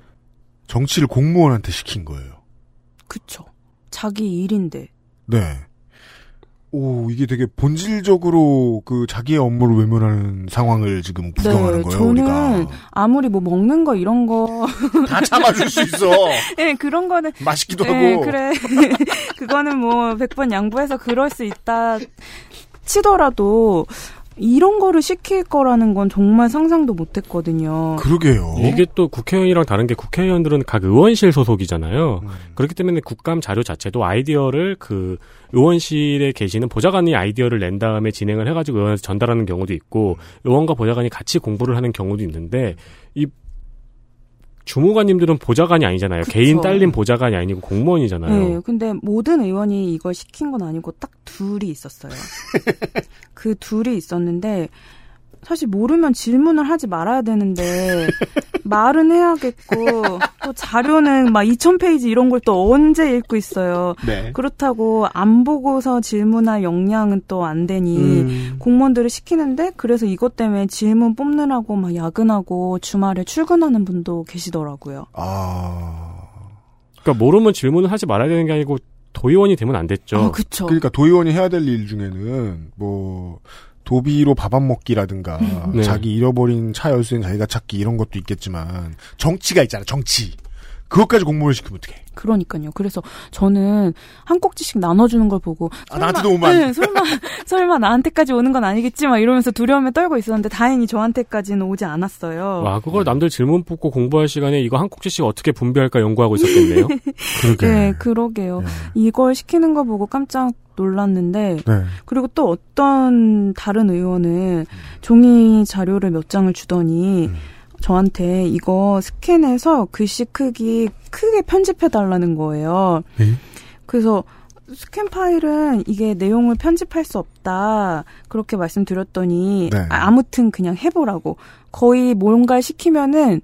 정치를 공무원한테 시킨 거예요. 그쵸. 자기 일인데. 네. 오, 이게 되게 본질적으로 그 자기의 업무를 외면하는 상황을 지금 구경하는 네, 거예요, 저는 우리가. 아무리 뭐 먹는 거 이런 거 다 참아줄 수 있어. 네, 그런 거는 맛있기도 네, 하고. 그래. 그거는 뭐 백 번 양보해서 그럴 수 있다 치더라도 이런 거를 시킬 거라는 건 정말 상상도 못했거든요. 그러게요. 이게 또 국회의원이랑 다른 게 국회의원들은 각 의원실 소속이잖아요. 음. 그렇기 때문에 국감 자료 자체도 아이디어를 그 의원실에 계시는 보좌관이 아이디어를 낸 다음에 진행을 해가지고 의원한테 전달하는 경우도 있고 의원과 보좌관이 같이 공부를 하는 경우도 있는데 이 주무관님들은 보좌관이 아니잖아요. 그쵸. 개인 딸린 보좌관이 아니고 공무원이잖아요. 네, 근데 모든 의원이 이걸 시킨 건 아니고 딱 둘이 있었어요. 그 둘이 있었는데 사실 모르면 질문을 하지 말아야 되는데 말은 해야겠고 또 자료는 막 이천 페이지 이런 걸 또 언제 읽고 있어요. 네. 그렇다고 안 보고서 질문할 역량은 또 안 되니 음. 공무원들을 시키는데 그래서 이것 때문에 질문 뽑느라고 막 야근하고 주말에 출근하는 분도 계시더라고요. 아, 그러니까 모르면 질문을 하지 말아야 되는 게 아니고 도의원이 되면 안 됐죠. 아, 그렇죠. 그러니까 도의원이 해야 될 일 중에는 뭐. 도비로 밥 안 먹기라든가 네. 자기 잃어버린 차 열쇠는 자기가 찾기 이런 것도 있겠지만 정치가 있잖아. 정치. 그것까지 공무원을 시키면 어떡해. 그러니까요. 그래서 저는 한 꼭지씩 나눠주는 걸 보고 아, 나한테도 오만. 네, 설마, 설마 나한테까지 오는 건 아니겠지 막 이러면서 두려움에 떨고 있었는데 다행히 저한테까지는 오지 않았어요. 와, 그걸 남들 질문 뽑고 공부할 시간에 이거 한 꼭지씩 어떻게 분배할까 연구하고 있었겠네요. 그러게. 네, 그러게요. 네. 이걸 시키는 거 보고 깜짝 놀랐는데 네. 그리고 또 어떤 다른 의원은 음. 종이 자료를 몇 장을 주더니 음. 저한테 이거 스캔해서 글씨 크기 크게 편집해달라는 거예요. 네? 그래서 스캔 파일은 이게 내용을 편집할 수 없다 그렇게 말씀드렸더니 네. 아, 아무튼 그냥 해보라고 거의 뭔가를 시키면은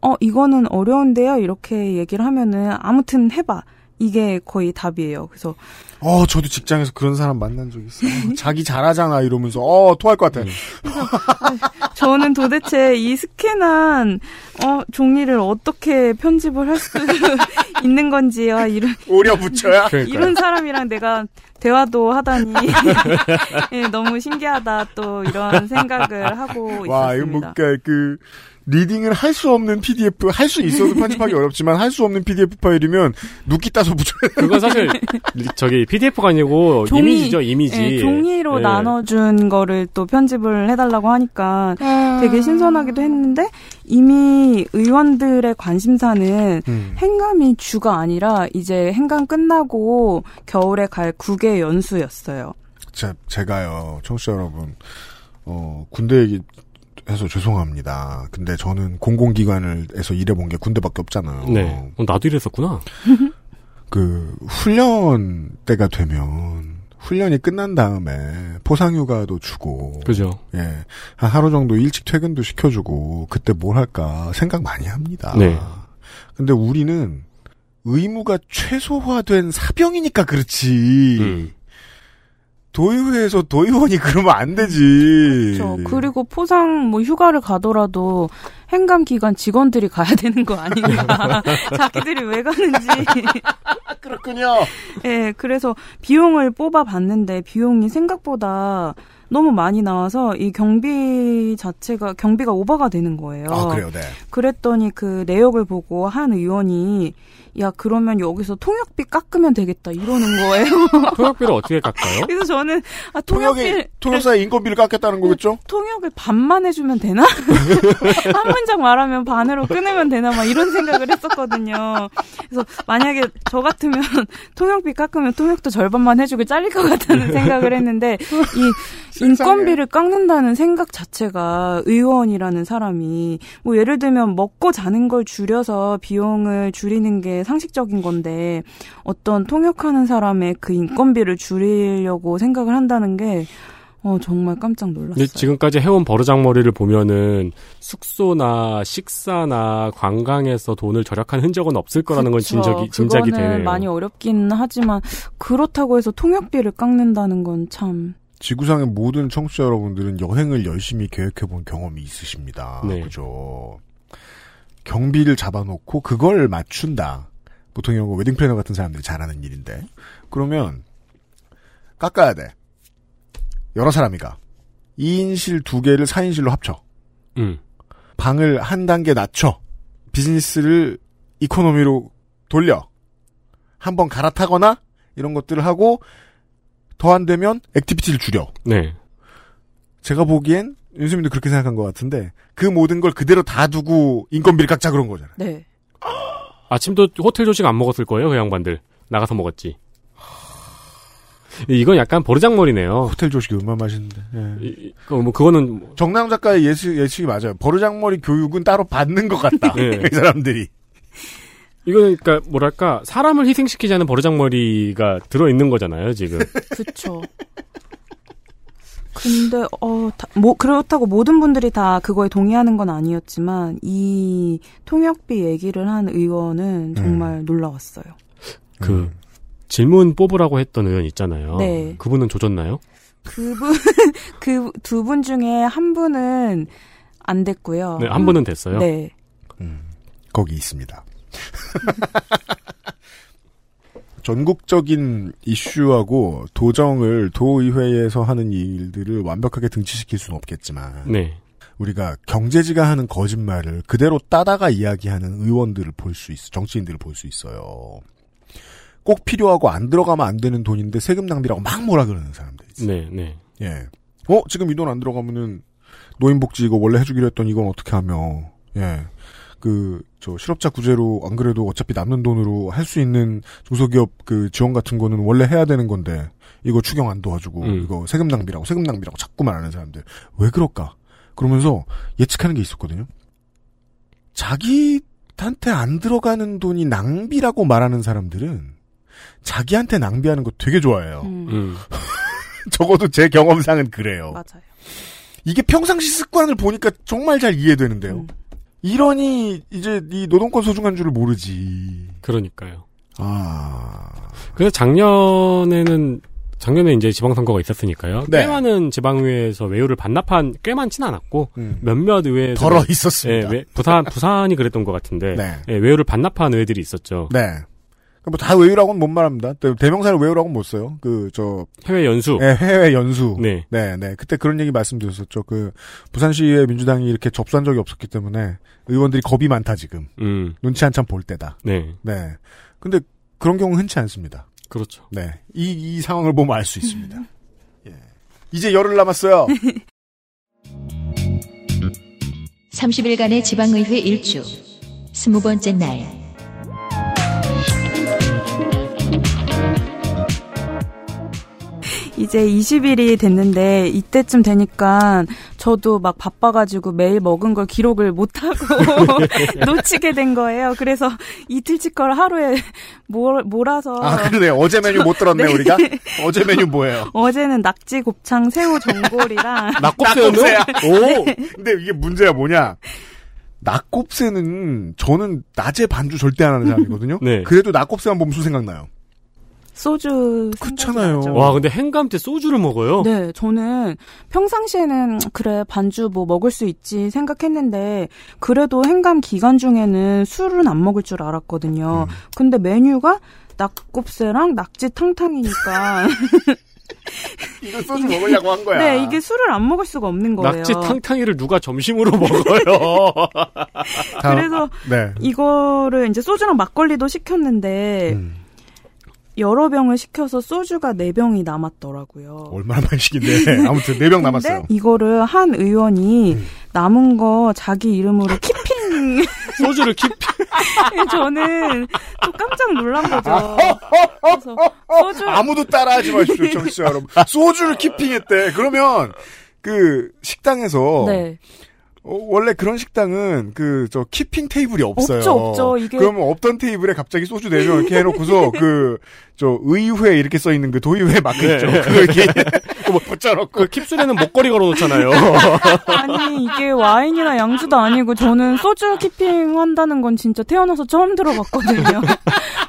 어 이거는 어려운데요 이렇게 얘기를 하면은 아무튼 해봐 이게 거의 답이에요. 그래서 어 저도 직장에서 그런 사람 만난 적 있어요. 자기 잘하잖아 이러면서 어 토할 것 같아. 그래서, 아, 저는 도대체 이 스캔한 어, 종이를 어떻게 편집을 할 수 있는 건지야 이런 오려 붙여야 이런 사람이랑 내가 대화도 하다니 네, 너무 신기하다 또 이런 생각을 하고 있었습니다. 와 이거 뭔가 그. 리딩을 할 수 없는 피디에프, 할 수 있어도 편집하기 어렵지만 할 수 없는 피디에프 파일이면 눕기 따서 붙여야 돼요. 그건 사실 저기 피디에프가 아니고 종이, 이미지죠, 이미지. 네, 종이로 네. 나눠준 거를 또 편집을 해달라고 하니까 음... 되게 신선하기도 했는데 이미 의원들의 관심사는 음. 행감이 주가 아니라 이제 행감 끝나고 겨울에 갈 국외 연수였어요. 자, 제가요, 청취자 여러분, 어, 군대 얘기 해서 죄송합니다. 근데 저는 공공기관에서 일해본 게 군대밖에 없잖아요. 네. 어, 나도 일했었구나. 그 훈련 때가 되면 훈련이 끝난 다음에 포상휴가도 주고, 그죠? 예, 한 하루 정도 일찍 퇴근도 시켜주고 그때 뭘 할까 생각 많이 합니다. 네. 근데 우리는 의무가 최소화된 사병이니까 그렇지. 음. 도의회에서 도의원이 그러면 안 되지. 그렇죠. 그리고 포상 뭐 휴가를 가더라도 행감 기간 직원들이 가야 되는 거 아닌가. 자기들이 왜 가는지. 그렇군요. 네, 그래서 비용을 뽑아봤는데 비용이 생각보다 너무 많이 나와서 이 경비 자체가 경비가 오버가 되는 거예요. 아, 그래요? 네. 그랬더니 그 내역을 보고 한 의원이 야 그러면 여기서 통역비 깎으면 되겠다 이러는 거예요. 통역비를 어떻게 깎아요? 그래서 저는 아, 통역비 통역사의 인건비를 깎겠다는 거겠죠? 통역을 반만 해주면 되나? 한 문장 말하면 반으로 끊으면 되나 막 이런 생각을 했었거든요. 그래서 만약에 저 같으면 통역비 깎으면 통역도 절반만 해주고 잘릴 것 같다는 생각을 했는데 이 인건비를 깎는다는 생각 자체가 의원이라는 사람이 뭐 예를 들면 먹고 자는 걸 줄여서 비용을 줄이는 게 상식적인 건데 어떤 통역하는 사람의 그 인건비를 줄이려고 생각을 한다는 게 어, 정말 깜짝 놀랐어요. 지금까지 해온 버르장머리를 보면은 숙소나 식사나 관광에서 돈을 절약한 흔적은 없을 거라는 그쵸, 건 진적이, 짐작이 되네요. 많이 어렵긴 하지만 그렇다고 해서 통역비를 깎는다는 건 참. 지구상의 모든 청취자 여러분들은 여행을 열심히 계획해본 경험이 있으십니다. 네. 그죠. 경비를 잡아놓고 그걸 맞춘다. 보통 이런 거 웨딩 플래너 같은 사람들이 잘하는 일인데. 그러면 깎아야 돼. 여러 사람이가. 이 인실 두 개를 사 인실로 합쳐. 음. 방을 한 단계 낮춰. 비즈니스를 이코노미로 돌려. 한번 갈아타거나 이런 것들을 하고 더 안 되면 액티비티를 줄여. 네. 제가 보기엔 윤수민도 그렇게 생각한 것 같은데 그 모든 걸 그대로 다 두고 인건비를 깎자 그런 거잖아요. 네. 아침도 호텔 조식 안 먹었을 거예요, 그 양반들. 나가서 먹었지. 이건 약간 버르장머리네요. 호텔 조식이 얼마나 맛있는데. 예. 이, 그, 뭐 그거는 정나영 작가의 예측, 예측이 맞아요. 버르장머리 교육은 따로 받는 것 같다. 네. 이 사람들이. 이건 그러니까 뭐랄까 사람을 희생시키자는 버르장머리가 들어있는 거잖아요, 지금. 그렇죠. 근데 어, 다, 뭐 그렇다고 모든 분들이 다 그거에 동의하는 건 아니었지만 이 통역비 얘기를 한 의원은 정말 음. 놀라웠어요. 그 음. 질문 뽑으라고 했던 의원 있잖아요. 네. 그분은 조졌나요? 그분 그 두 분 중에 한 분은 안 됐고요. 네, 한 분은 됐어요. 네. 음, 거기 있습니다. 전국적인 이슈하고 도정을 도의회에서 하는 일들을 완벽하게 등치시킬 수는 없겠지만 네. 우리가 경제지가 하는 거짓말을 그대로 따다가 이야기하는 의원들을 볼 수 있어 정치인들을 볼 수 있어요. 꼭 필요하고 안 들어가면 안 되는 돈인데 세금 낭비라고 막 뭐라 그러는 사람들 있어요. 네, 네. 예. 어 지금 이 돈 안 들어가면은 노인복지 이거 원래 해주기로 했던 이건 어떻게 하며 예. 그, 저, 실업자 구제로 안 그래도 어차피 남는 돈으로 할 수 있는 중소기업 그 지원 같은 거는 원래 해야 되는 건데, 이거 추경 안 도와주고, 음. 이거 세금 낭비라고, 세금 낭비라고 자꾸 말하는 사람들. 왜 그럴까? 그러면서 예측하는 게 있었거든요. 자기한테 안 들어가는 돈이 낭비라고 말하는 사람들은 자기한테 낭비하는 거 되게 좋아해요. 음. 음. 적어도 제 경험상은 그래요. 맞아요. 이게 평상시 습관을 보니까 정말 잘 이해되는데요. 음. 이러니 이제 이 노동권 소중한 줄을 모르지. 그러니까요. 아. 그래서 작년에는 작년에 이제 지방선거가 있었으니까요. 네. 꽤 많은 지방의회에서 외유를 반납한 꽤 많진 않았고 음. 몇몇 의회에서 덜어 있었습니다. 예, 외, 부산 부산이 그랬던 것 같은데 네. 예, 외유를 반납한 의회들이 있었죠. 네. 뭐 다 외유라고는 못 말합니다. 대명사를 외유라고는 못 써요. 그 저 해외 연수. 네, 해외 연수. 네, 네, 네. 그때 그런 얘기 말씀드렸었죠. 그 부산시의 민주당이 이렇게 접수한 적이 없었기 때문에 의원들이 겁이 많다 지금. 음. 눈치 한참 볼 때다. 네, 네. 근데 그런 경우 흔치 않습니다. 그렇죠. 네, 이 이 상황을 보면 알 수 있습니다. 예. 이제 열흘 남았어요. 삼십 일간의 지방의회 일주 스무 번째 날. 이제 이십 일이 됐는데 이때쯤 되니까 저도 막 바빠가지고 매일 먹은 걸 기록을 못하고 놓치게 된 거예요. 그래서 이틀치 걸 하루에 몰, 몰아서. 아 그러네. 어제 메뉴 저, 못 들었네 네. 우리가. 어제 메뉴 뭐예요? 어제는 낙지, 곱창, 새우, 전골이랑. 낙곱새였어? 오. 네. 근데 이게 문제가 뭐냐. 낙곱새는 저는 낮에 반주 절대 안 하는 사람이거든요. 네. 그래도 낙곱새만 보면 수 생각나요. 소주 그렇잖아요. 와 근데 행감 때 소주를 먹어요? 네, 저는 평상시에는 그래 반주 뭐 먹을 수 있지 생각했는데 그래도 행감 기간 중에는 술은 안 먹을 줄 알았거든요. 음. 근데 메뉴가 낙곱새랑 낙지 탕탕이니까 이거 소주 이게, 먹으려고 한 거야. 네, 이게 술을 안 먹을 수가 없는 거예요. 낙지 탕탕이를 누가 점심으로 먹어요? 그래서 네. 이거를 이제 소주랑 막걸리도 시켰는데. 음. 여러 병을 시켜서 소주가 네 병이 남았더라고요. 얼마나 많이 시킨데. 아무튼 네 병 남았어요. 이거를 한 의원이 음. 남은 거 자기 이름으로 키핑. 소주를 키핑. 저는 또 깜짝 놀란 거죠. 그래서 소주... 아무도 따라하지 마십시오. 정치자 여러분. 소주를 키핑했대. 그러면 그 식당에서. 네. 어, 원래 그런 식당은 그 저 키핑 테이블이 없어요. 없죠, 없죠. 이게 그러면 없던 테이블에 갑자기 소주 내려 이렇게 해놓고서 그 저 의회 이렇게 써 있는 그 도의회 마크 있죠. 네. 그걸 이렇게 뭐 붙여놓고 킵술에는 목걸이 걸어놓잖아요. 아니 이게 와인이나 양주도 아니고 저는 소주 키핑 한다는 건 진짜 태어나서 처음 들어봤거든요.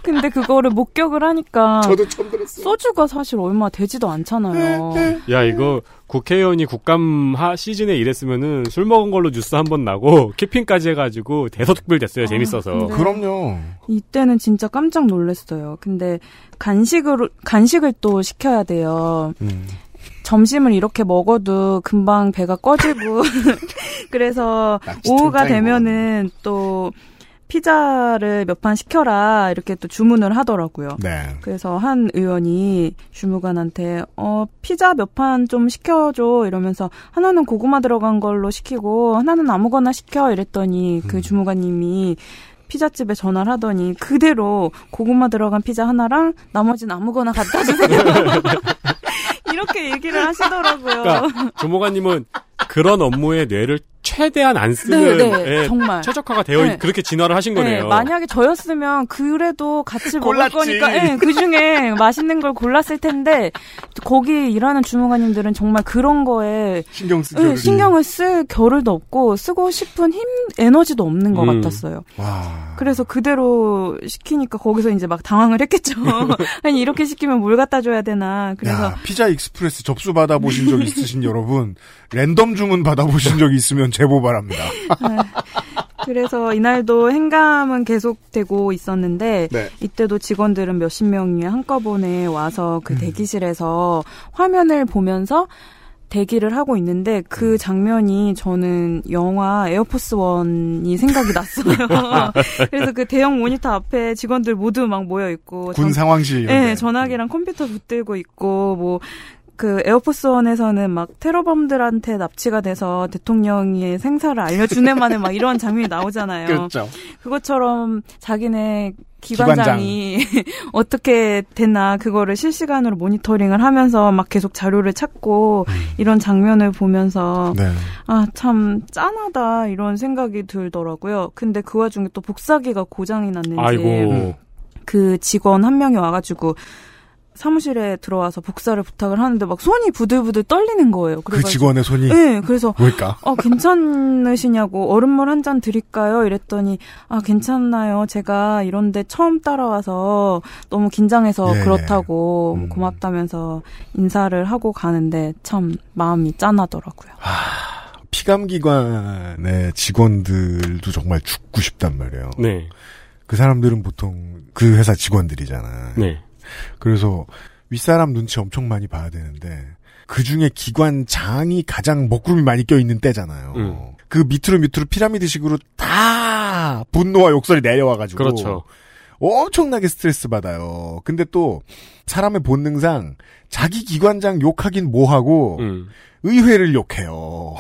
근데 그거를 목격을 하니까 저도 처음 들었어요. 소주가 사실 얼마 되지도 않잖아요. 야 이거. 국회의원이 국감하 시즌에 일했으면은 술 먹은 걸로 뉴스 한 번 나고 키핑까지 해가지고 대서특필됐어요. 아, 재밌어서. 그럼요. 이때는 진짜 깜짝 놀랐어요. 근데 간식으로 간식을 또 시켜야 돼요. 음. 점심을 이렇게 먹어도 금방 배가 꺼지고 그래서 오후가 되면은 또. 피자를 몇 판 시켜라 이렇게 또 주문을 하더라고요. 네. 그래서 한 의원이 주무관한테 어 피자 몇 판 좀 시켜줘 이러면서 하나는 고구마 들어간 걸로 시키고 하나는 아무거나 시켜 이랬더니 음. 그 주무관님이 피자집에 전화를 하더니 그대로 고구마 들어간 피자 하나랑 나머지는 아무거나 갖다 주세요. 이렇게 얘기를 하시더라고요. 그러니까 주무관님은 그런 업무에 뇌를 최대한 안 쓰는 네, 네, 예, 정말. 최적화가 되어 네. 그렇게 진화를 하신 거네요. 네, 만약에 저였으면 그래도 같이 골랐지. 먹을 거니까 예, 그중에 맛있는 걸 골랐을 텐데 거기 일하는 주무관님들은 정말 그런 거에 신경 쓰, 예, 신경을 쓸 겨를도 없고 쓰고 싶은 힘 에너지도 없는 것 음. 같았어요. 와. 그래서 그대로 시키니까 거기서 이제 막 당황을 했겠죠. 아니 이렇게 시키면 뭘 갖다 줘야 되나. 그래서 야, 피자 익스프레스 접수 받아보신 적 있으신 여러분 랜덤 주문 받아보신 적 있으면 제보 바랍니다. 그래서 이날도 행감은 계속되고 있었는데 네. 이때도 직원들은 몇십 명이 한꺼번에 와서 그 대기실에서 음. 화면을 보면서 대기를 하고 있는데 그 장면이 저는 영화 에어포스 원이 생각이 났어요. 그래서 그 대형 모니터 앞에 직원들 모두 막 모여 있고 군 전, 상황실 네, 전화기랑 컴퓨터 붙들고 있고 뭐 그 에어포스원에서는 막 테러범들한테 납치가 돼서 대통령의 생사를 알려주네만에 막 이런 장면이 나오잖아요. 그렇죠. 그것처럼 자기네 기관장이 기관장. 어떻게 됐나 그거를 실시간으로 모니터링을 하면서 막 계속 자료를 찾고 이런 장면을 보면서 네. 아, 참 짠하다 이런 생각이 들더라고요. 근데 그 와중에 또 복사기가 고장이 났는지 아이고. 그 직원 한 명이 와가지고 사무실에 들어와서 복사를 부탁을 하는데 막 손이 부들부들 떨리는 거예요. 그래가지고, 그 직원의 손이? 네. 그래서 뭘까? 어, 괜찮으시냐고 얼음물 한 잔 드릴까요? 이랬더니 아 괜찮나요. 제가 이런데 처음 따라와서 너무 긴장해서 예. 그렇다고 음. 고맙다면서 인사를 하고 가는데 참 마음이 짠하더라고요. 아, 피감기관의 직원들도 정말 죽고 싶단 말이에요. 네. 그 사람들은 보통 그 회사 직원들이잖아. 네. 그래서 윗사람 눈치 엄청 많이 봐야 되는데 그중에 기관장이 가장 먹구름이 많이 껴있는 때잖아요. 음. 그 밑으로 밑으로 피라미드식으로 다 분노와 욕설이 내려와가지고 그렇죠. 엄청나게 스트레스 받아요. 근데 또 사람의 본능상 자기 기관장 욕하긴 뭐하고 음. 의회를 욕해요.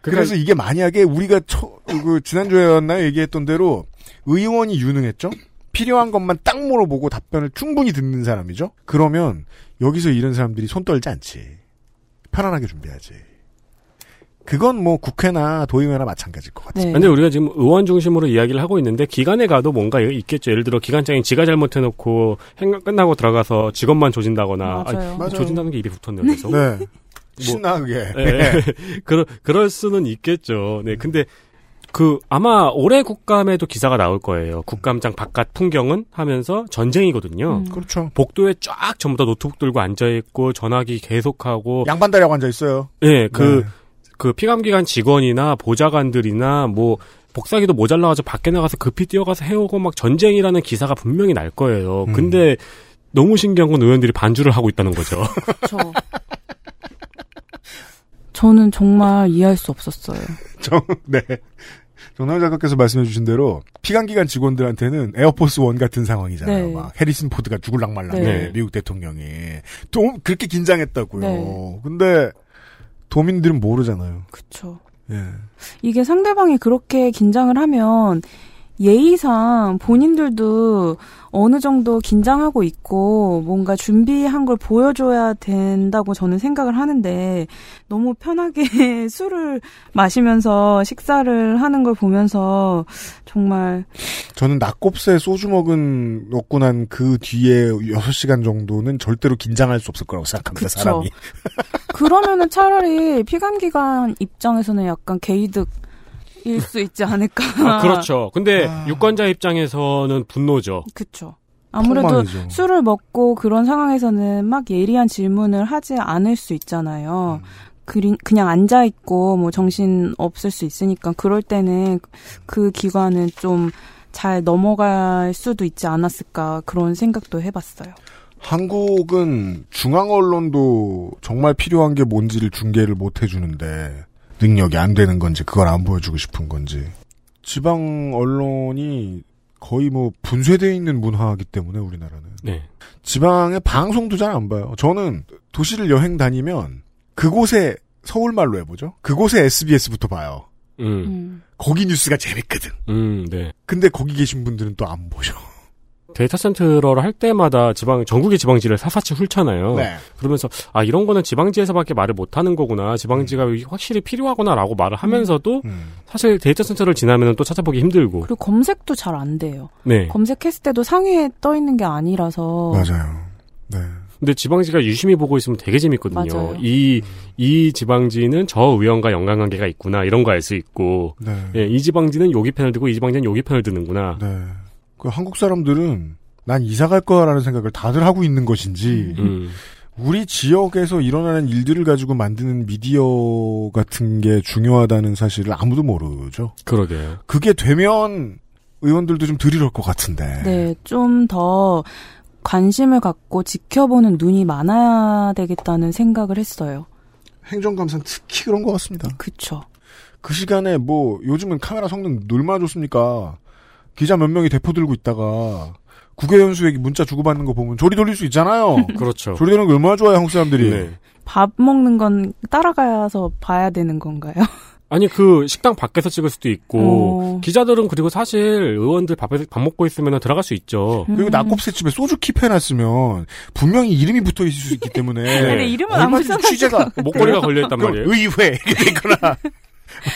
그래서 이게 만약에 우리가 처, 그 지난주에였나 얘기했던 대로 의원이 유능했죠? 필요한 것만 딱 물어보고 답변을 충분히 듣는 사람이죠? 그러면 여기서 이런 사람들이 손 떨지 않지. 편안하게 준비하지. 그건 뭐 국회나 도의회나 마찬가지일 것 같아요. 네. 근데 우리가 지금 의원 중심으로 이야기를 하고 있는데 기관에 가도 뭔가 있겠죠. 예를 들어 기관장이 지가 잘못해놓고 행각 끝나고 들어가서 직원만 조진다거나. 맞아요. 아니, 조진다는 게 입이 붙었네요. 그래서. 네. 뭐, 신나 그게. 네. 네. 그럴, 그럴 수는 있겠죠. 네. 근데 그 아마 올해 국감에도 기사가 나올 거예요. 국감장 바깥 풍경은 하면서 전쟁이거든요. 음. 그렇죠. 복도에 쫙 전부 다 노트북 들고 앉아있고 전화기 계속하고. 양반다리하고 앉아있어요. 네. 그. 네. 그 피감기관 직원이나 보좌관들이나 뭐 복사기도 모자라가지고 밖에 나가서 급히 뛰어가서 해오고 막 전쟁이라는 기사가 분명히 날 거예요. 음. 근데 너무 신기한 건 의원들이 반주를 하고 있다는 거죠. 그렇죠. 저는 정말 이해할 수 없었어요. 정, 네. 정나영 작가께서 말씀해주신 대로 피감기관 직원들한테는 에어포스 원 같은 상황이잖아요. 네. 막 해리슨 포드가 죽을락말락해. 네. 미국 대통령이. 또 그렇게 긴장했다고요. 네. 근데 도민들은 모르잖아요. 그렇죠. 예. 이게 상대방이 그렇게 긴장을 하면 예의상 본인들도 어느 정도 긴장하고 있고 뭔가 준비한 걸 보여줘야 된다고 저는 생각을 하는데 너무 편하게 술을 마시면서 식사를 하는 걸 보면서 정말 저는 낙곱새 소주 먹은 먹고 난 그 뒤에 여섯 시간 정도는 절대로 긴장할 수 없을 거라고 생각합니다. 그쵸. 사람이. 그러면은 차라리 피감기관 입장에서는 약간 게이득 일 수 있지 않을까. 아, 그렇죠. 근데 아... 유권자 입장에서는 분노죠. 그렇죠. 아무래도 통방이죠. 술을 먹고 그런 상황에서는 막 예리한 질문을 하지 않을 수 있잖아요. 음. 그리, 그냥 앉아있고 뭐 정신 없을 수 있으니까 그럴 때는 그 기관은 좀 잘 넘어갈 수도 있지 않았을까 그런 생각도 해봤어요. 한국은 중앙 언론도 정말 필요한 게 뭔지를 중계를 못 해주는데 능력이 안 되는 건지 그걸 안 보여주고 싶은 건지 지방 언론이 거의 뭐 분쇄되어 있는 문화이기 때문에 우리나라는 네. 지방의 방송도 잘 안 봐요. 저는 도시를 여행 다니면 그곳에 서울말로 해보죠. 그곳에 에스비에스부터 봐요. 음. 음. 거기 뉴스가 재밌거든. 음, 네. 근데 거기 계신 분들은 또 안 보죠. 데이터 센터를 할 때마다 지방, 전국의 지방지를 사사치 훑잖아요. 네. 그러면서, 아, 이런 거는 지방지에서밖에 말을 못 하는 거구나. 지방지가 음. 확실히 필요하구나라고 말을 하면서도, 음. 사실 데이터 센터를 지나면 또 찾아보기 힘들고. 그리고 검색도 잘 안 돼요. 네. 검색했을 때도 상위에 떠있는 게 아니라서. 맞아요. 네. 근데 지방지가 유심히 보고 있으면 되게 재밌거든요. 맞아요. 이, 이 지방지는 저 의원과 연관관계가 있구나. 이런 거 알 수 있고. 네. 예, 이 지방지는 여기 편을 듣고, 이 지방지는 여기 편을 듣는구나. 네. 그 한국 사람들은 난 이사 갈 거라는 생각을 다들 하고 있는 것인지 음. 우리 지역에서 일어나는 일들을 가지고 만드는 미디어 같은 게 중요하다는 사실을 아무도 모르죠. 그러게요. 그게 되면 의원들도 좀 들이럴 것 같은데. 네, 좀 더 관심을 갖고 지켜보는 눈이 많아야 되겠다는 생각을 했어요. 행정감사는 특히 그런 것 같습니다. 그렇죠. 그 시간에 뭐 요즘은 카메라 성능 얼마나 좋습니까? 기자 몇 명이 대포 들고 있다가 국외연수에게 문자 주고받는 거 보면 조리 돌릴 수 있잖아요. 그렇죠. 조리 돌리는 거 얼마나 좋아요, 한국 사람들이. 네. 밥 먹는 건 따라가서 봐야 되는 건가요? 아니, 그 식당 밖에서 찍을 수도 있고 오. 기자들은 그리고 사실 의원들 밥에, 밥 먹고 있으면 들어갈 수 있죠. 음. 그리고 낙곱새집에 소주 킵해놨으면 분명히 이름이 붙어있을 수 있기 때문에 근데 이름은 아무튼 취재가 목걸이가 걸려있단 말이에요. 의회 이렇게 되거나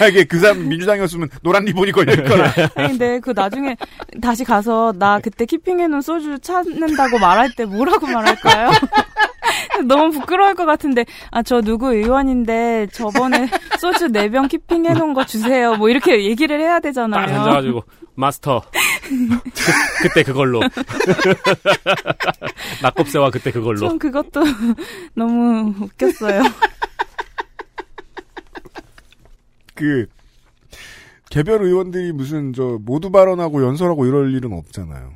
만약에 그 사람 민주당이었으면 노란 리본이 걸릴 거라. 아니, 근데 그 나중에 다시 가서 나 그때 키핑해놓은 소주 찾는다고 말할 때 뭐라고 말할까요? 너무 부끄러울 것 같은데, 아, 저 누구 의원인데 저번에 소주 네 병 키핑해놓은 거 주세요. 뭐 이렇게 얘기를 해야 되잖아요. 딱 앉아가지고, 마스터. 그때 그걸로. 낙곱새와 그때 그걸로. 좀 그것도 너무 웃겼어요. 그, 개별 의원들이 무슨, 저, 모두 발언하고 연설하고 이럴 일은 없잖아요.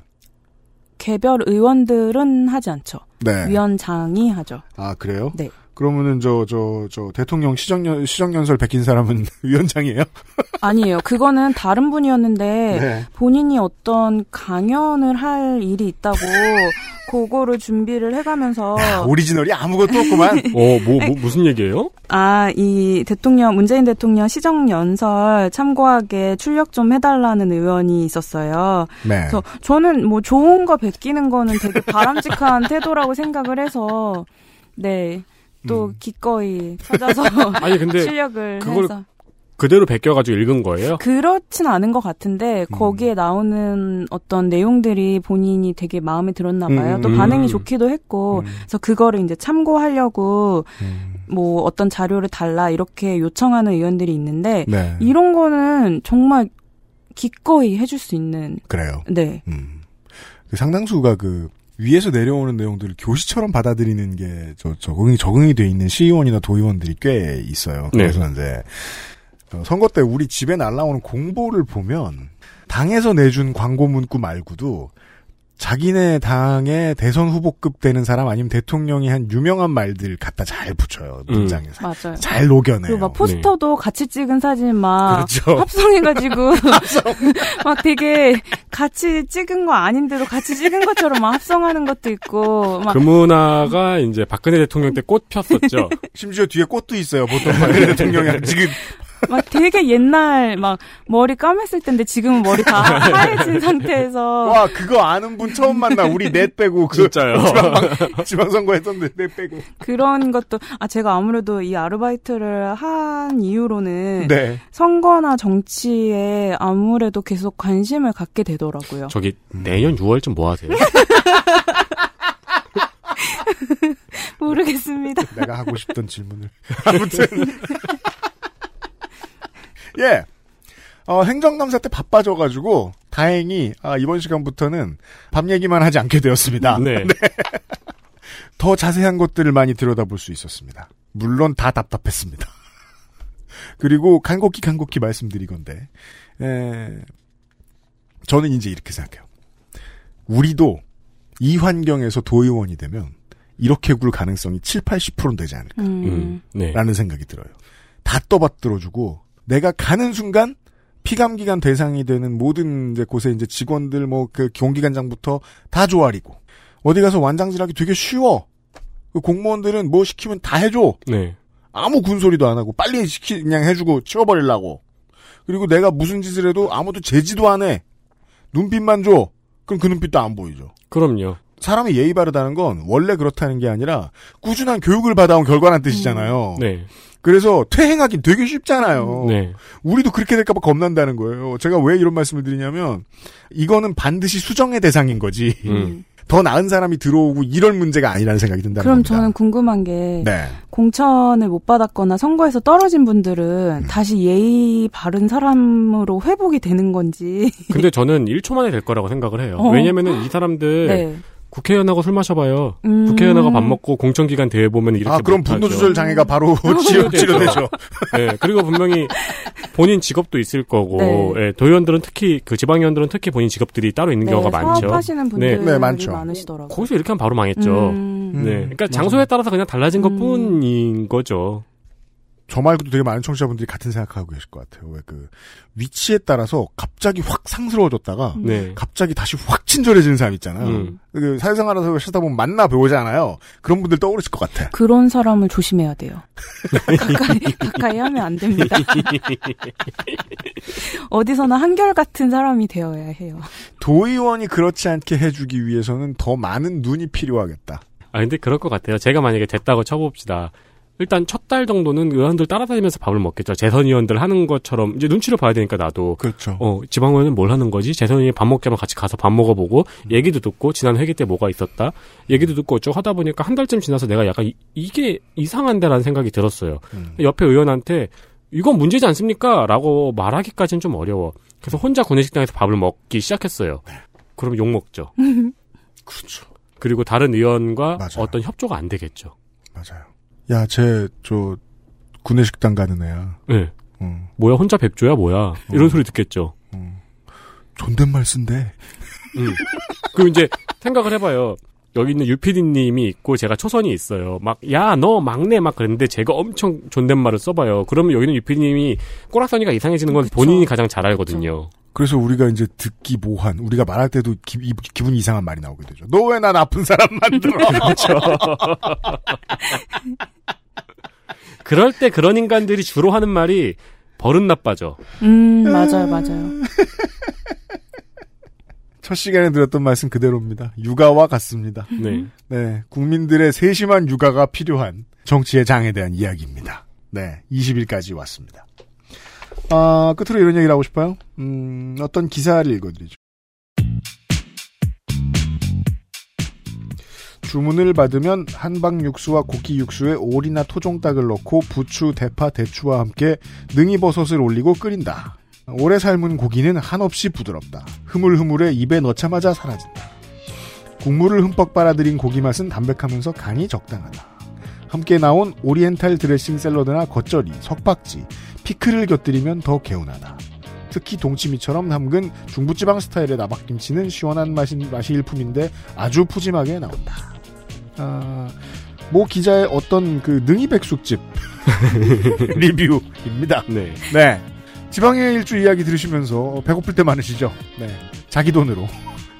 개별 의원들은 하지 않죠. 네. 위원장이 하죠. 아, 그래요? 네. 그러면은, 저, 저, 저, 대통령 시정연, 시정연설 베낀 사람은 위원장이에요? 아니에요. 그거는 다른 분이었는데, 네. 본인이 어떤 강연을 할 일이 있다고, 그거를 준비를 해가면서. 야, 오리지널이 아무것도 없구만. 어, 뭐, 뭐, 무슨 얘기예요? 아, 이 대통령, 문재인 대통령 시정연설 참고하게 출력 좀 해달라는 의원이 있었어요. 네. 그래서 저는 뭐 좋은 거 베끼는 거는 되게 바람직한 태도라고 생각을 해서, 네. 또 음. 기꺼이 찾아서 아니, 근데 실력을 그걸 해서. 그대로 베껴가지고 읽은 거예요? 그렇진 않은 것 같은데 음. 거기에 나오는 어떤 내용들이 본인이 되게 마음에 들었나 봐요. 음. 또 반응이 음. 좋기도 했고 음. 그래서 그거를 이제 참고하려고 음. 뭐 어떤 자료를 달라 이렇게 요청하는 의원들이 있는데 네. 이런 거는 정말 기꺼이 해줄 수 있는 그래요. 네. 음. 그 상당수가 그 위에서 내려오는 내용들을 교시처럼 받아들이는 게 저, 적응이 적응이 돼 있는 시의원이나 도의원들이 꽤 있어요. 그래서 네. 이제 선거 때 우리 집에 날라오는 공보를 보면 당에서 내준 광고 문구 말고도 자기네 당의 대선 후보급 되는 사람 아니면 대통령이 한 유명한 말들 갖다 잘 붙여요. 문장에 음. 맞아요. 잘 녹여내요. 그리고 막 포스터도 네. 같이 찍은 사진 막 그렇죠. 합성해가지고 막 되게 같이 찍은 거 아닌데도 같이 찍은 것처럼 막 합성하는 것도 있고 막. 그 문화가 이제 박근혜 대통령 때 꽃 폈었죠. 심지어 뒤에 꽃도 있어요. 보통 박근혜 대통령이 지금 막 되게 옛날 막 머리 까맸을 때인데 지금은 머리 다 하얘진 상태에서 와 그거 아는 분 처음 만나 우리 넷 빼고 그 진짜요 지방, 지방선거 했었는데 넷 빼고 그런 것도 아 제가 아무래도 이 아르바이트를 한 이후로는 네. 선거나 정치에 아무래도 계속 관심을 갖게 되더라고요. 저기 내년 유월쯤 뭐 하세요? 모르겠습니다. 내가 하고 싶던 질문을 아무튼 예, 어, 행정감사 때 바빠져가지고 다행히 아, 이번 시간부터는 밤 얘기만 하지 않게 되었습니다. 네. 네. 더 자세한 것들을 많이 들여다볼 수 있었습니다. 물론 다 답답했습니다. 그리고 간곡히 간곡히 말씀드리건데 에... 저는 이제 이렇게 생각해요. 우리도 이 환경에서 도의원이 되면 이렇게 굴 가능성이 칠, 팔십 퍼센트는 되지 않을까 음. 음, 네. 라는 생각이 들어요. 다 떠받들어주고 내가 가는 순간 피감기관 대상이 되는 모든 이제 곳에 이제 직원들 뭐 그 경기관장부터 다 조아리고 어디 가서 완장질하기 되게 쉬워. 그 공무원들은 뭐 시키면 다 해줘. 네. 아무 군소리도 안 하고 빨리 시키 그냥 해주고 치워버리려고. 그리고 내가 무슨 짓을 해도 아무도 제지도 안 해. 눈빛만 줘. 그럼 그 눈빛도 안 보이죠. 그럼요. 사람이 예의 바르다는 건 원래 그렇다는 게 아니라 꾸준한 교육을 받아온 결과란 뜻이잖아요. 음, 네. 그래서 퇴행하기 되게 쉽잖아요. 네. 우리도 그렇게 될까 봐 겁난다는 거예요. 제가 왜 이런 말씀을 드리냐면 이거는 반드시 수정의 대상인 거지. 음. 더 나은 사람이 들어오고 이런 문제가 아니라는 생각이 든다는 그럼 겁니다. 그럼 저는 궁금한 게 네. 공천을 못 받았거나 선거에서 떨어진 분들은 음. 다시 예의 바른 사람으로 회복이 되는 건지. 근데 저는 일 초 만에 될 거라고 생각을 해요. 어. 왜냐면은 이 사람들... 네. 국회의원하고 술 마셔봐요. 음. 국회의원하고 밥 먹고 공천기간 대회 보면 이렇게. 아, 그럼 분노 조절 장애가 바로 치료, 치료되죠. 예, 네, 그리고 분명히 본인 직업도 있을 거고, 예, 네. 네, 도의원들은 특히, 그 지방의원들은 특히 본인 직업들이 따로 있는 네, 경우가 많죠. 사업하시는 분들이 네. 네, 많죠. 많으시더라고요. 거기서 이렇게 하면 바로 망했죠. 음. 네. 그러니까 맞아요. 장소에 따라서 그냥 달라진 것 뿐인 음. 거죠. 저 말고도 되게 많은 청취자분들이 같은 생각하고 계실 것 같아요. 왜 그 위치에 따라서 갑자기 확 상스러워졌다가 네. 갑자기 다시 확 친절해지는 사람 있잖아요. 음. 그 사회생활에서 쉬다 보면 만나 배우잖아요. 그런 분들 떠오르실 것 같아. 그런 사람을 조심해야 돼요. 가까이, 가까이 하면 안 됩니다. 어디서나 한결같은 사람이 되어야 해요. 도의원이 그렇지 않게 해주기 위해서는 더 많은 눈이 필요하겠다. 아 근데 그럴 것 같아요. 제가 만약에 됐다고 쳐봅시다. 일단 첫 달 정도는 의원들 따라다니면서 밥을 먹겠죠. 재선 의원들 하는 것처럼 이제 눈치를 봐야 되니까 나도. 그렇죠. 어, 지방 의원은 뭘 하는 거지? 재선 의원이 밥 먹게 하면 같이 가서 밥 먹어보고 음. 얘기도 듣고 지난 회기 때 뭐가 있었다. 얘기도 듣고 어쩌고 하다 보니까 한 달쯤 지나서 내가 약간 이, 이게 이상한데라는 생각이 들었어요. 음. 옆에 의원한테 이건 문제지 않습니까? 라고 말하기까지는 좀 어려워. 그래서 혼자 구내식당에서 밥을 먹기 시작했어요. 그럼 욕먹죠. 그렇죠. 그리고 다른 의원과 맞아요. 어떤 협조가 안 되겠죠. 맞아요. 야, 쟤, 저, 구내식당 가는 애야. 네. 응. 뭐야, 혼자 백조야, 뭐야. 이런 응. 소리 듣겠죠. 응. 존댓말 쓴대. 응. 그리고 이제, 생각을 해봐요. 여기 있는 유피디님이 있고, 제가 초선이 있어요. 막, 야, 너 막내, 막 그랬는데, 제가 엄청 존댓말을 써봐요. 그러면 여기는 유피디님이 꼬락서니가 이상해지는 건 그쵸. 본인이 가장 잘 알거든요. 그쵸. 그래서 우리가 이제 듣기 모한, 우리가 말할 때도 기, 기분이 이상한 말이 나오게 되죠. 너 왜 나 나쁜 사람 만들어? 그렇죠. 그럴 때 그런 인간들이 주로 하는 말이 버릇 나빠져. 음, 맞아요, 맞아요. 첫 시간에 드렸던 말씀 그대로입니다. 육아와 같습니다. 네. 네. 국민들의 세심한 육아가 필요한 정치의 장에 대한 이야기입니다. 네. 이십 일까지 왔습니다. 아, 끝으로 이런 얘기를 하고 싶어요. 음, 어떤 기사를 읽어드리죠. 주문을 받으면 한방 육수와 고기 육수에 오리나 토종닭을 넣고 부추, 대파, 대추와 함께 능이버섯을 올리고 끓인다. 오래 삶은 고기는 한없이 부드럽다. 흐물흐물해 입에 넣자마자 사라진다. 국물을 흠뻑 빨아들인 고기 맛은 담백하면서 간이 적당하다. 함께 나온 오리엔탈 드레싱 샐러드나 겉절이, 석박지, 피클을 곁들이면 더 개운하다. 특히 동치미처럼 담근 중부지방 스타일의 나박김치는 시원한 맛이, 맛이 일품인데 아주 푸짐하게 나온다. 아, 모 기자의 어떤 그 능이백숙집 리뷰입니다. 네. 네. 지방의 일주 이야기 들으시면서 배고플 때 많으시죠? 네. 자기 돈으로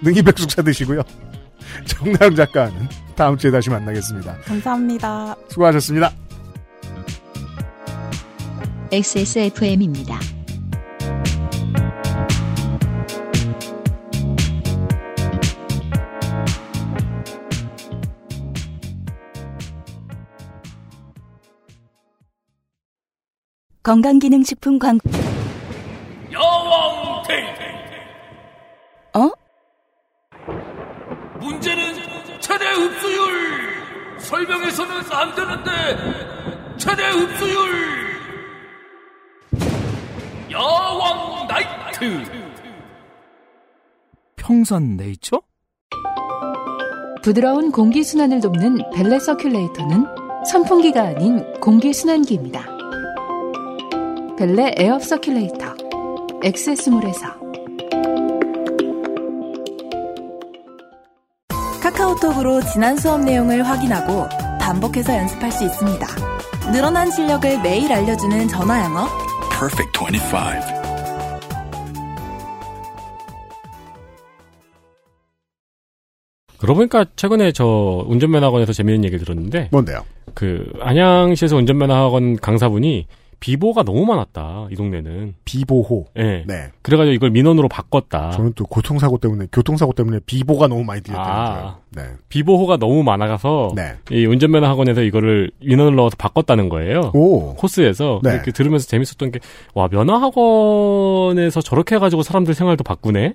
능이백숙 사드시고요. 정나영 작가는 다음 주에 다시 만나겠습니다. 감사합니다. 수고하셨습니다. 엑스에스에프엠입니다. 건강기능식품 광고. 여왕 테이테. 어? 문제는 최대 흡수율. 설명해서는 안 되는데 최대 흡수율. 여왕 나이트. 평산 네이처? 부드러운 공기순환을 돕는 벨레 서큘레이터는 선풍기가 아닌 공기순환기입니다. 벨레 에어서큘레이터 엑스에스몰에서. 카카오톡으로 지난 수업 내용을 확인하고 반복해서 연습할 수 있습니다. 늘어난 실력을 매일 알려주는 전화영어 Perfect 이십오. 그러고 보니까 최근에 저 운전면허 학원에서 재미있는 얘기를 들었는데 뭔데요? 그 안양시에서 운전면허 학원 강사분이 비보가 너무 많았다, 이 동네는. 비보호. 네. 네. 그래가지고 이걸 민원으로 바꿨다. 저는 또 교통사고 때문에, 교통사고 때문에 비보가 너무 많이 들렸다는 거예요. 아, 네. 비보호가 너무 많아가서, 네. 이 운전면허 학원에서 이거를 민원을 넣어서 바꿨다는 거예요. 오. 코스에서. 네. 이렇게 들으면서 재밌었던 게, 와, 면허 학원에서 저렇게 해가지고 사람들 생활도 바꾸네?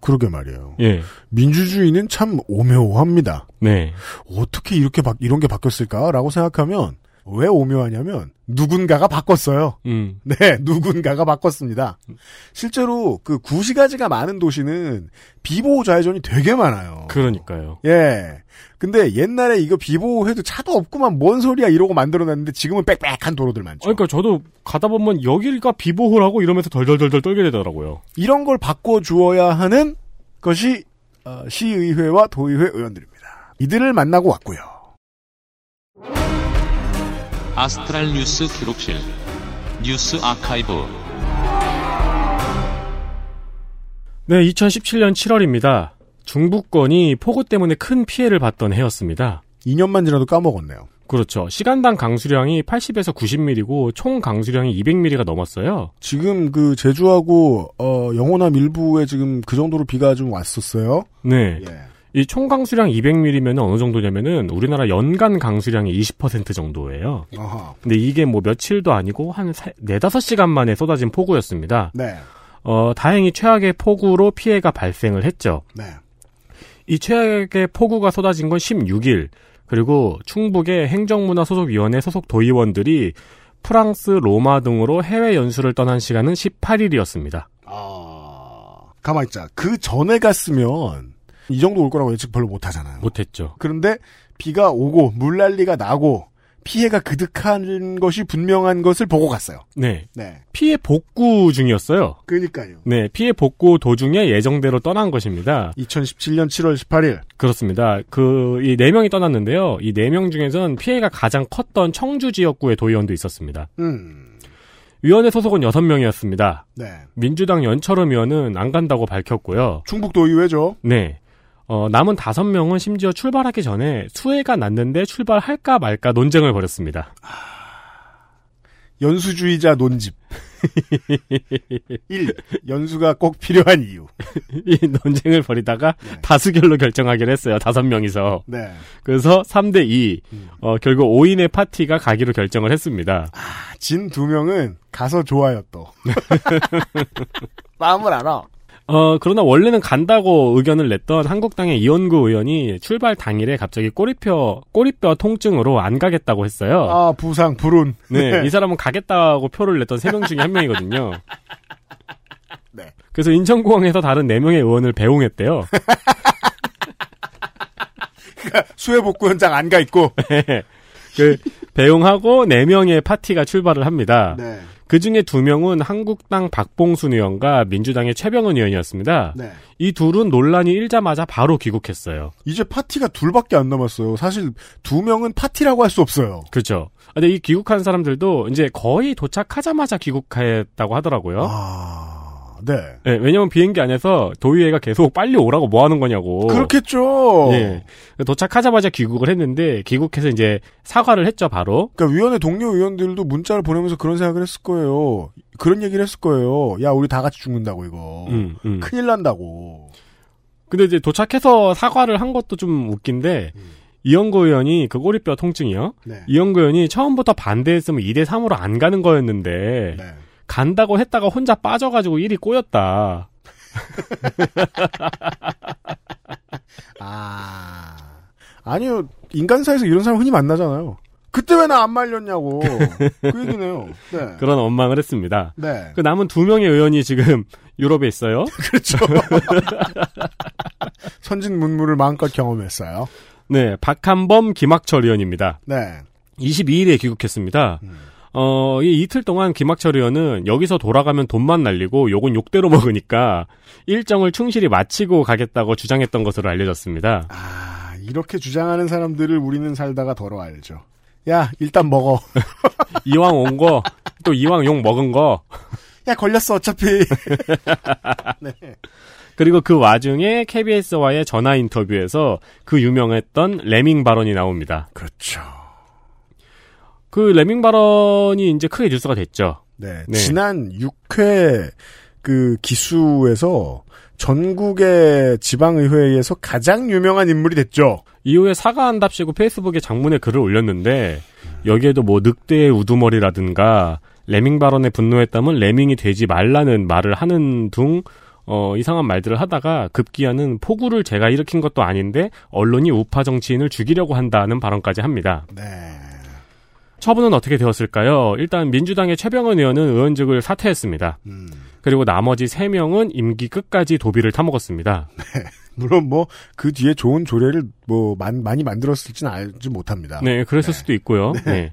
그러게 말이에요. 예. 민주주의는 참 오묘합니다. 네. 어떻게 이렇게, 바, 이런 게 바뀌었을까라고 생각하면, 왜 오묘하냐면 누군가가 바꿨어요. 음. 네, 누군가가 바꿨습니다. 실제로 그 구시가지가 많은 도시는 비보호 좌회전이 되게 많아요. 그러니까요. 예. 근데 옛날에 이거 비보호해도 차도 없구만 뭔 소리야 이러고 만들어놨는데 지금은 빽빽한 도로들 많죠. 그러니까 저도 가다 보면 여기가 비보호라고 이러면서 덜덜덜덜 떨게 되더라고요. 이런 걸 바꿔주어야 하는 것이 시의회와 도의회 의원들입니다. 이들을 만나고 왔고요. 아스트랄 뉴스 기록실 뉴스 아카이브. 네, 이천십칠 년 칠월입니다. 중부권이 폭우 때문에 큰 피해를 봤던 해였습니다. 이 년만 지나도 까먹었네요. 그렇죠. 시간당 강수량이 팔십에서 구십 밀리미터고 총 강수량이 이백 밀리미터가 넘었어요. 지금 그 제주하고 어, 영호남 일부에 지금 그 정도로 비가 좀 왔었어요. 네. 예. 이 총 강수량 이백 밀리미터면 어느 정도냐면은 우리나라 연간 강수량이 이십 퍼센트 정도예요. 어허. 근데 이게 뭐 며칠도 아니고 한 네다섯 시간 만에 쏟아진 폭우였습니다. 네. 어, 다행히 최악의 폭우로 피해가 발생을 했죠. 네. 이 최악의 폭우가 쏟아진 건 십육 일. 그리고 충북의 행정문화 소속위원회 소속 도의원들이 프랑스, 로마 등으로 해외 연수를 떠난 시간은 십팔 일이었습니다. 아, 가만 있자. 그 전에 갔으면 이 정도 올 거라고 예측 별로 못하잖아요. 못했죠. 그런데 비가 오고 물난리가 나고 피해가 그득한 것이 분명한 것을 보고 갔어요. 네. 네. 피해 복구 중이었어요. 그러니까요. 네. 피해 복구 도중에 예정대로 떠난 것입니다. 이천십칠 년 칠월 십팔 일. 그렇습니다. 그, 이 네 명이 떠났는데요. 이 네 명 중에선 피해가 가장 컸던 청주 지역구의 도의원도 있었습니다. 음. 위원회 소속은 여섯 명이었습니다. 네. 민주당 연철음 의원은 안 간다고 밝혔고요. 충북도의회죠. 네. 어, 남은 다섯 명은 심지어 출발하기 전에 수해가 났는데 출발할까 말까 논쟁을 벌였습니다. 하... 연수주의자 논집. 일. 연수가 꼭 필요한 이유. 이 논쟁을 벌이다가 네. 다수결로 결정하기로 했어요. 다섯 명이서. 네. 그래서 삼 대 이. 음. 어, 결국 오 인의 파티가 가기로 결정을 했습니다. 아, 진 두 명은 가서 좋아요 또. 마음을 알아. 어, 그러나 원래는 간다고 의견을 냈던 한국당의 이원구 의원이 출발 당일에 갑자기 꼬리뼈, 꼬리뼈 통증으로 안 가겠다고 했어요. 아, 부상, 불운. 네, 이 사람은 가겠다고 표를 냈던 세 명 중에 한 명이거든요. 네. 그래서 인천공항에서 다른 네 명의 의원을 배웅했대요. 그러니까 수해복구 현장 안 가 있고. 네. 그, 배웅하고 네 명의 파티가 출발을 합니다. 네. 그 중에 두 명은 한국당 박봉순 의원과 민주당의 최병은 의원이었습니다. 네. 이 둘은 논란이 일자마자 바로 귀국했어요. 이제 파티가 둘밖에 안 남았어요. 사실 두 명은 파티라고 할 수 없어요. 그렇죠. 근데 이 귀국한 사람들도 이제 거의 도착하자마자 귀국했다고 하더라고요. 아, 네. 네, 왜냐면 비행기 안에서 도의회가 계속 빨리 오라고 뭐 하는 거냐고. 그렇겠죠. 네. 도착하자마자 귀국을 했는데 귀국해서 이제 사과를 했죠, 바로. 그러니까 위원회 동료 의원들도 문자를 보내면서 그런 생각을 했을 거예요. 그런 얘기를 했을 거예요. 야, 우리 다 같이 죽는다고 이거. 음, 음. 큰일 난다고. 근데 이제 도착해서 사과를 한 것도 좀 웃긴데 음. 이영구 의원이 그 꼬리뼈 통증이요. 네. 이영구 의원이 처음부터 반대했으면 이 대 삼으로 안 가는 거였는데 네. 간다고 했다가 혼자 빠져가지고 일이 꼬였다. 아, 아니요. 인간사에서 이런 사람 흔히 만나잖아요. 그때 왜 나 안 말렸냐고. 그 얘기네요. 네. 그런 원망을 했습니다. 네. 그 남은 두 명의 의원이 지금 유럽에 있어요. 그렇죠. 선진 문물을 마음껏 경험했어요. 네. 박한범, 김학철 의원입니다. 네. 이십이 일에 귀국했습니다. 음. 어, 이 이틀 동안 김학철 의원은 여기서 돌아가면 돈만 날리고 욕은 욕대로 먹으니까 일정을 충실히 마치고 가겠다고 주장했던 것으로 알려졌습니다. 아, 이렇게 주장하는 사람들을 우리는 살다가 더러 알죠. 야, 일단 먹어. 이왕 온 거, 또 이왕 욕 먹은 거. 야, 걸렸어, 어차피. 네. 그리고 그 와중에 케이비에스와의 전화 인터뷰에서 그 유명했던 레밍 발언이 나옵니다. 그렇죠. 그 레밍 발언이 이제 크게 뉴스가 됐죠. 네, 네. 지난 육 회 그 기수에서 전국의 지방의회에서 가장 유명한 인물이 됐죠. 이후에 사과한답시고 페이스북에 장문의 글을 올렸는데 여기에도 뭐 늑대의 우두머리라든가 레밍 발언에 분노했다면 레밍이 되지 말라는 말을 하는 등 어, 이상한 말들을 하다가 급기야는 폭우를 제가 일으킨 것도 아닌데 언론이 우파 정치인을 죽이려고 한다는 발언까지 합니다. 네. 처분은 어떻게 되었을까요? 일단 민주당의 최병은 의원은 의원직을 사퇴했습니다. 음. 그리고 나머지 세 명은 임기 끝까지 도비를 타먹었습니다. 네, 물론 뭐 그 뒤에 좋은 조례를 뭐 많이 만들었을지는 알지 못합니다. 네, 그랬을 네. 수도 있고요. 네. 네.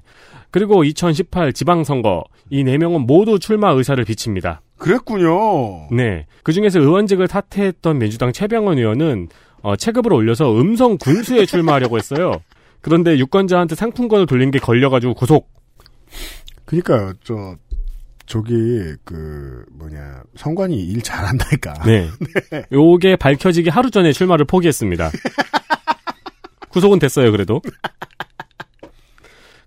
그리고 이천십팔 지방선거 이 네 명은 모두 출마 의사를 비칩니다. 그랬군요. 네, 그중에서 의원직을 사퇴했던 민주당 최병은 의원은 어, 체급을 올려서 음성 군수에 출마하려고 했어요. 그런데 유권자한테 상품권을 돌린 게 걸려가지고 구속. 그러니까요. 저 저기 그 뭐냐 선관위 일 잘한다니까. 네. 네. 요게 밝혀지기 하루 전에 출마를 포기했습니다. 구속은 됐어요. 그래도.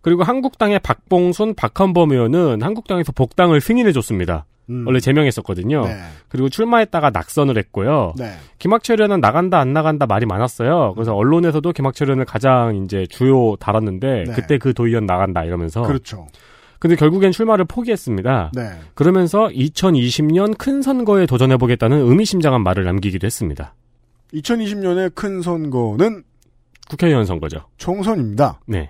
그리고 한국당의 박봉순, 박한범 의원은 한국당에서 복당을 승인해줬습니다. 음. 원래 제명했었거든요. 네. 그리고 출마했다가 낙선을 했고요. 네. 기막체련은 나간다 안 나간다 말이 많았어요. 그래서 언론에서도 기막체련을 가장 이제 주요 달았는데 네. 그때 그 도의원 나간다 이러면서. 그렇죠. 근데 결국엔 출마를 포기했습니다. 네. 그러면서 이천이십 년 큰 선거에 도전해보겠다는 의미심장한 말을 남기기도 했습니다. 이천이십 년의 큰 선거는 국회의원 선거죠. 총선입니다. 네.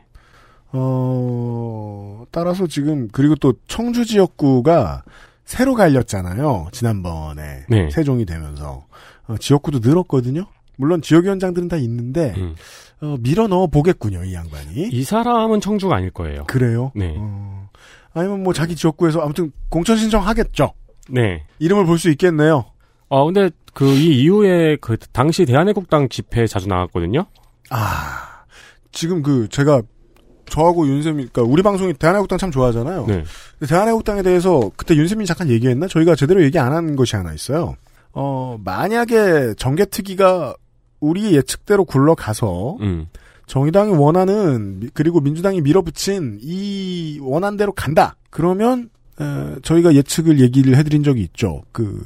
어, 따라서 지금, 그리고 또 청주 지역구가 새로 갈렸잖아요. 지난번에. 네. 세종이 되면서. 어, 지역구도 늘었거든요. 물론 지역위원장들은 다 있는데, 음. 어, 밀어 넣어 보겠군요, 이 양반이. 이 사람은 청주가 아닐 거예요. 그래요? 네. 어, 아니면 뭐 자기 지역구에서 아무튼 공천 신청하겠죠. 네. 이름을 볼 수 있겠네요. 어, 근데 그, 이 이후에 그, 당시 대한애국당 집회에 자주 나갔거든요. 아, 지금 그, 제가, 저하고 윤세민, 그러니까 우리 방송이 대한애국당 참 좋아하잖아요. 네. 대한애국당에 대해서 그때 윤세민 잠깐 얘기했나? 저희가 제대로 얘기 안 한 것이 하나 있어요. 어, 만약에 정개특위가 우리 예측대로 굴러가서 음. 정의당이 원하는 그리고 민주당이 밀어붙인 이 원안대로 간다. 그러면 에, 저희가 예측을 얘기를 해드린 적이 있죠. 그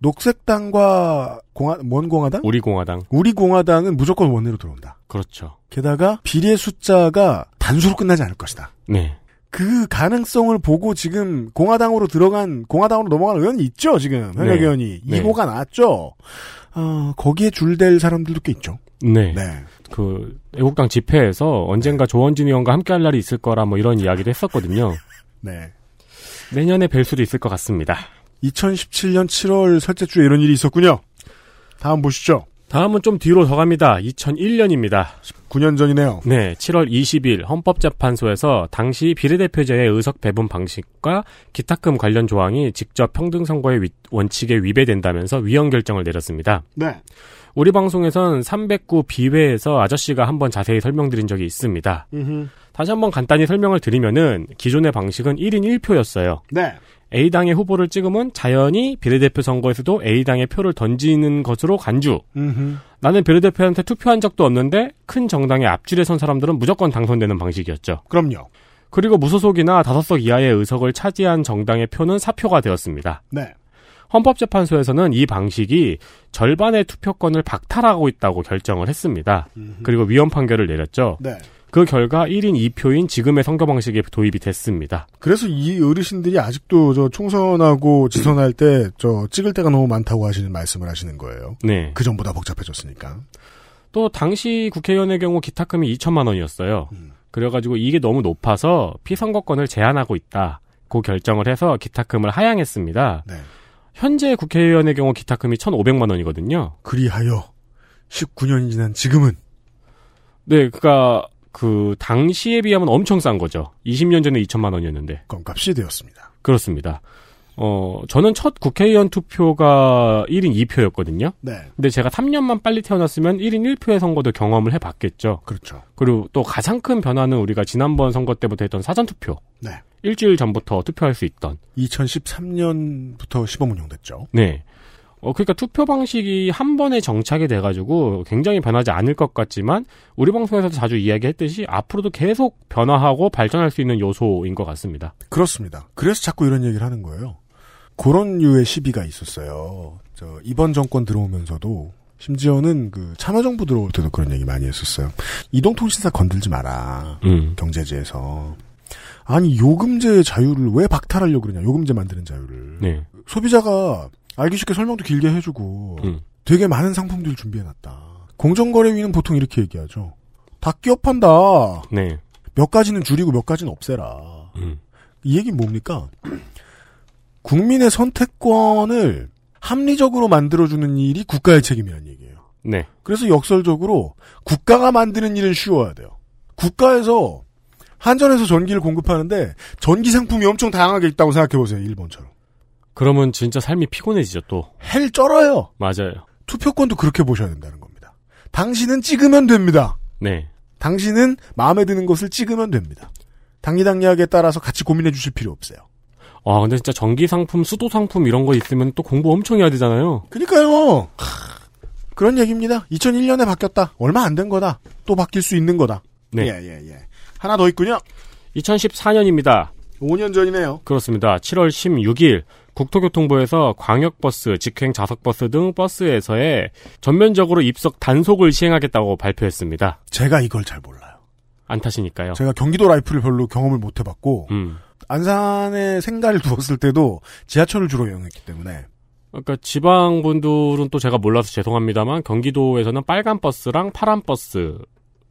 녹색당과 공화, 뭔 공화당? 우리공화당. 우리공화당은 무조건 원내로 들어온다. 그렇죠. 게다가 비례 숫자가 단수로 끝나지 않을 것이다. 네. 그 가능성을 보고 지금 공화당으로 들어간 공화당으로 넘어간 의원이 있죠. 지금 현역 네. 의원이 네. 이 호가 나왔죠. 어, 거기에 줄댈 사람들도 꽤 있죠. 네. 네. 그 애국당 집회에서 언젠가 조원진 의원과 함께할 날이 있을 거라 뭐 이런 이야기를 했었거든요. 네. 내년에 뵐 수도 있을 것 같습니다. 이천십칠 년 칠월 셋째 주에 이런 일이 있었군요. 다음 보시죠. 다음은 좀 뒤로 더 갑니다. 이천일 년입니다. 십구 년 전이네요. 네, 칠월 이십일 헌법재판소에서 당시 비례대표제의 의석 배분 방식과 기탁금 관련 조항이 직접 평등선거의 위, 원칙에 위배된다면서 위헌 결정을 내렸습니다. 네. 우리 방송에선 삼백구 비회에서 아저씨가 한번 자세히 설명드린 적이 있습니다. 음흠. 다시 한번 간단히 설명을 드리면은 기존의 방식은 일 인 일 표였어요. 네. A당의 후보를 찍으면 자연히 비례대표 선거에서도 A당의 표를 던지는 것으로 간주. 음흠. 나는 비례대표한테 투표한 적도 없는데 큰 정당의 앞줄에 선 사람들은 무조건 당선되는 방식이었죠. 그럼요. 그리고 무소속이나 다섯 석 이하의 의석을 차지한 정당의 표는 사표가 되었습니다. 네. 헌법재판소에서는 이 방식이 절반의 투표권을 박탈하고 있다고 결정을 했습니다. 음흠. 그리고 위헌 판결을 내렸죠. 네. 그 결과 일 인 이 표인 지금의 선거 방식이 도입이 됐습니다. 그래서 이 어르신들이 아직도 저 총선하고 지선할 때 저 찍을 때가 너무 많다고 하시는 말씀을 하시는 거예요. 네. 그 전보다 복잡해졌으니까. 또 당시 국회의원의 경우 기탁금이 이천만 원이었어요. 음. 그래가지고 이게 너무 높아서 피선거권을 제한하고 있다. 그 결정을 해서 기탁금을 하향했습니다. 네. 현재 국회의원의 경우 기탁금이 천오백만 원이거든요. 그리하여 십구 년이 지난 지금은 네, 그러니까 그 당시에 비하면 엄청 싼 거죠. 이십 년 전에 이천만 원이었는데. 껌값이 되었습니다. 그렇습니다. 어, 저는 첫 국회의원 투표가 일 인 이 표였거든요. 네. 근데 제가 삼 년만 빨리 태어났으면 일 인 일 표의 선거도 경험을 해봤겠죠. 그렇죠. 그리고 또 가장 큰 변화는 우리가 지난번 선거 때부터 했던 사전투표. 네. 일주일 전부터 투표할 수 있던. 이천십삼 년부터 시범 운영됐죠. 네. 어, 그러니까 투표 방식이 한 번에 정착이 돼가지고 굉장히 변하지 않을 것 같지만 우리 방송에서도 자주 이야기했듯이 앞으로도 계속 변화하고 발전할 수 있는 요소인 것 같습니다. 그렇습니다. 그래서 자꾸 이런 얘기를 하는 거예요. 그런 류의 시비가 있었어요. 저 이번 정권 들어오면서도 심지어는 그 참여정부 들어올 때도 그런 얘기 많이 했었어요. 이동통신사 건들지 마라. 음. 경제지에서. 아니 요금제 자유를 왜 박탈하려고 그러냐. 요금제 만드는 자유를. 네. 소비자가 알기 쉽게 설명도 길게 해주고 음. 되게 많은 상품들 준비해놨다. 공정거래위는 보통 이렇게 얘기하죠. 다 기업한다. 네. 몇 가지는 줄이고 몇 가지는 없애라. 음. 이 얘기는 뭡니까? 국민의 선택권을 합리적으로 만들어주는 일이 국가의 책임이라는 얘기예요. 네. 그래서 역설적으로 국가가 만드는 일은 쉬워야 돼요. 국가에서 한전에서 전기를 공급하는데 전기 상품이 엄청 다양하게 있다고 생각해보세요. 일본처럼. 그러면 진짜 삶이 피곤해지죠, 또. 헬 쩔어요. 맞아요. 투표권도 그렇게 보셔야 된다는 겁니다. 당신은 찍으면 됩니다. 네. 당신은 마음에 드는 것을 찍으면 됩니다. 당리당리하게 따라서 같이 고민해 주실 필요 없어요. 아, 근데 진짜 전기상품, 수도상품 이런 거 있으면 또 공부 엄청 해야 되잖아요. 그러니까요. 하, 그런 얘기입니다. 이천일 년에 바뀌었다. 얼마 안 된 거다. 또 바뀔 수 있는 거다. 네. 예, 예, 예. 하나 더 있군요. 이천십사 년입니다. 오 년 전이네요. 그렇습니다. 칠월 십육일 국토교통부에서 광역버스, 직행자석버스 등 버스에서의 전면적으로 입석 단속을 시행하겠다고 발표했습니다. 제가 이걸 잘 몰라요. 안 타시니까요. 제가 경기도 라이프를 별로 경험을 못 해봤고 음. 안산에 생가를 두었을 때도 지하철을 주로 이용했기 때문에. 그러니까 지방분들은 또 제가 몰라서 죄송합니다만 경기도에서는 빨간 버스랑 파란 버스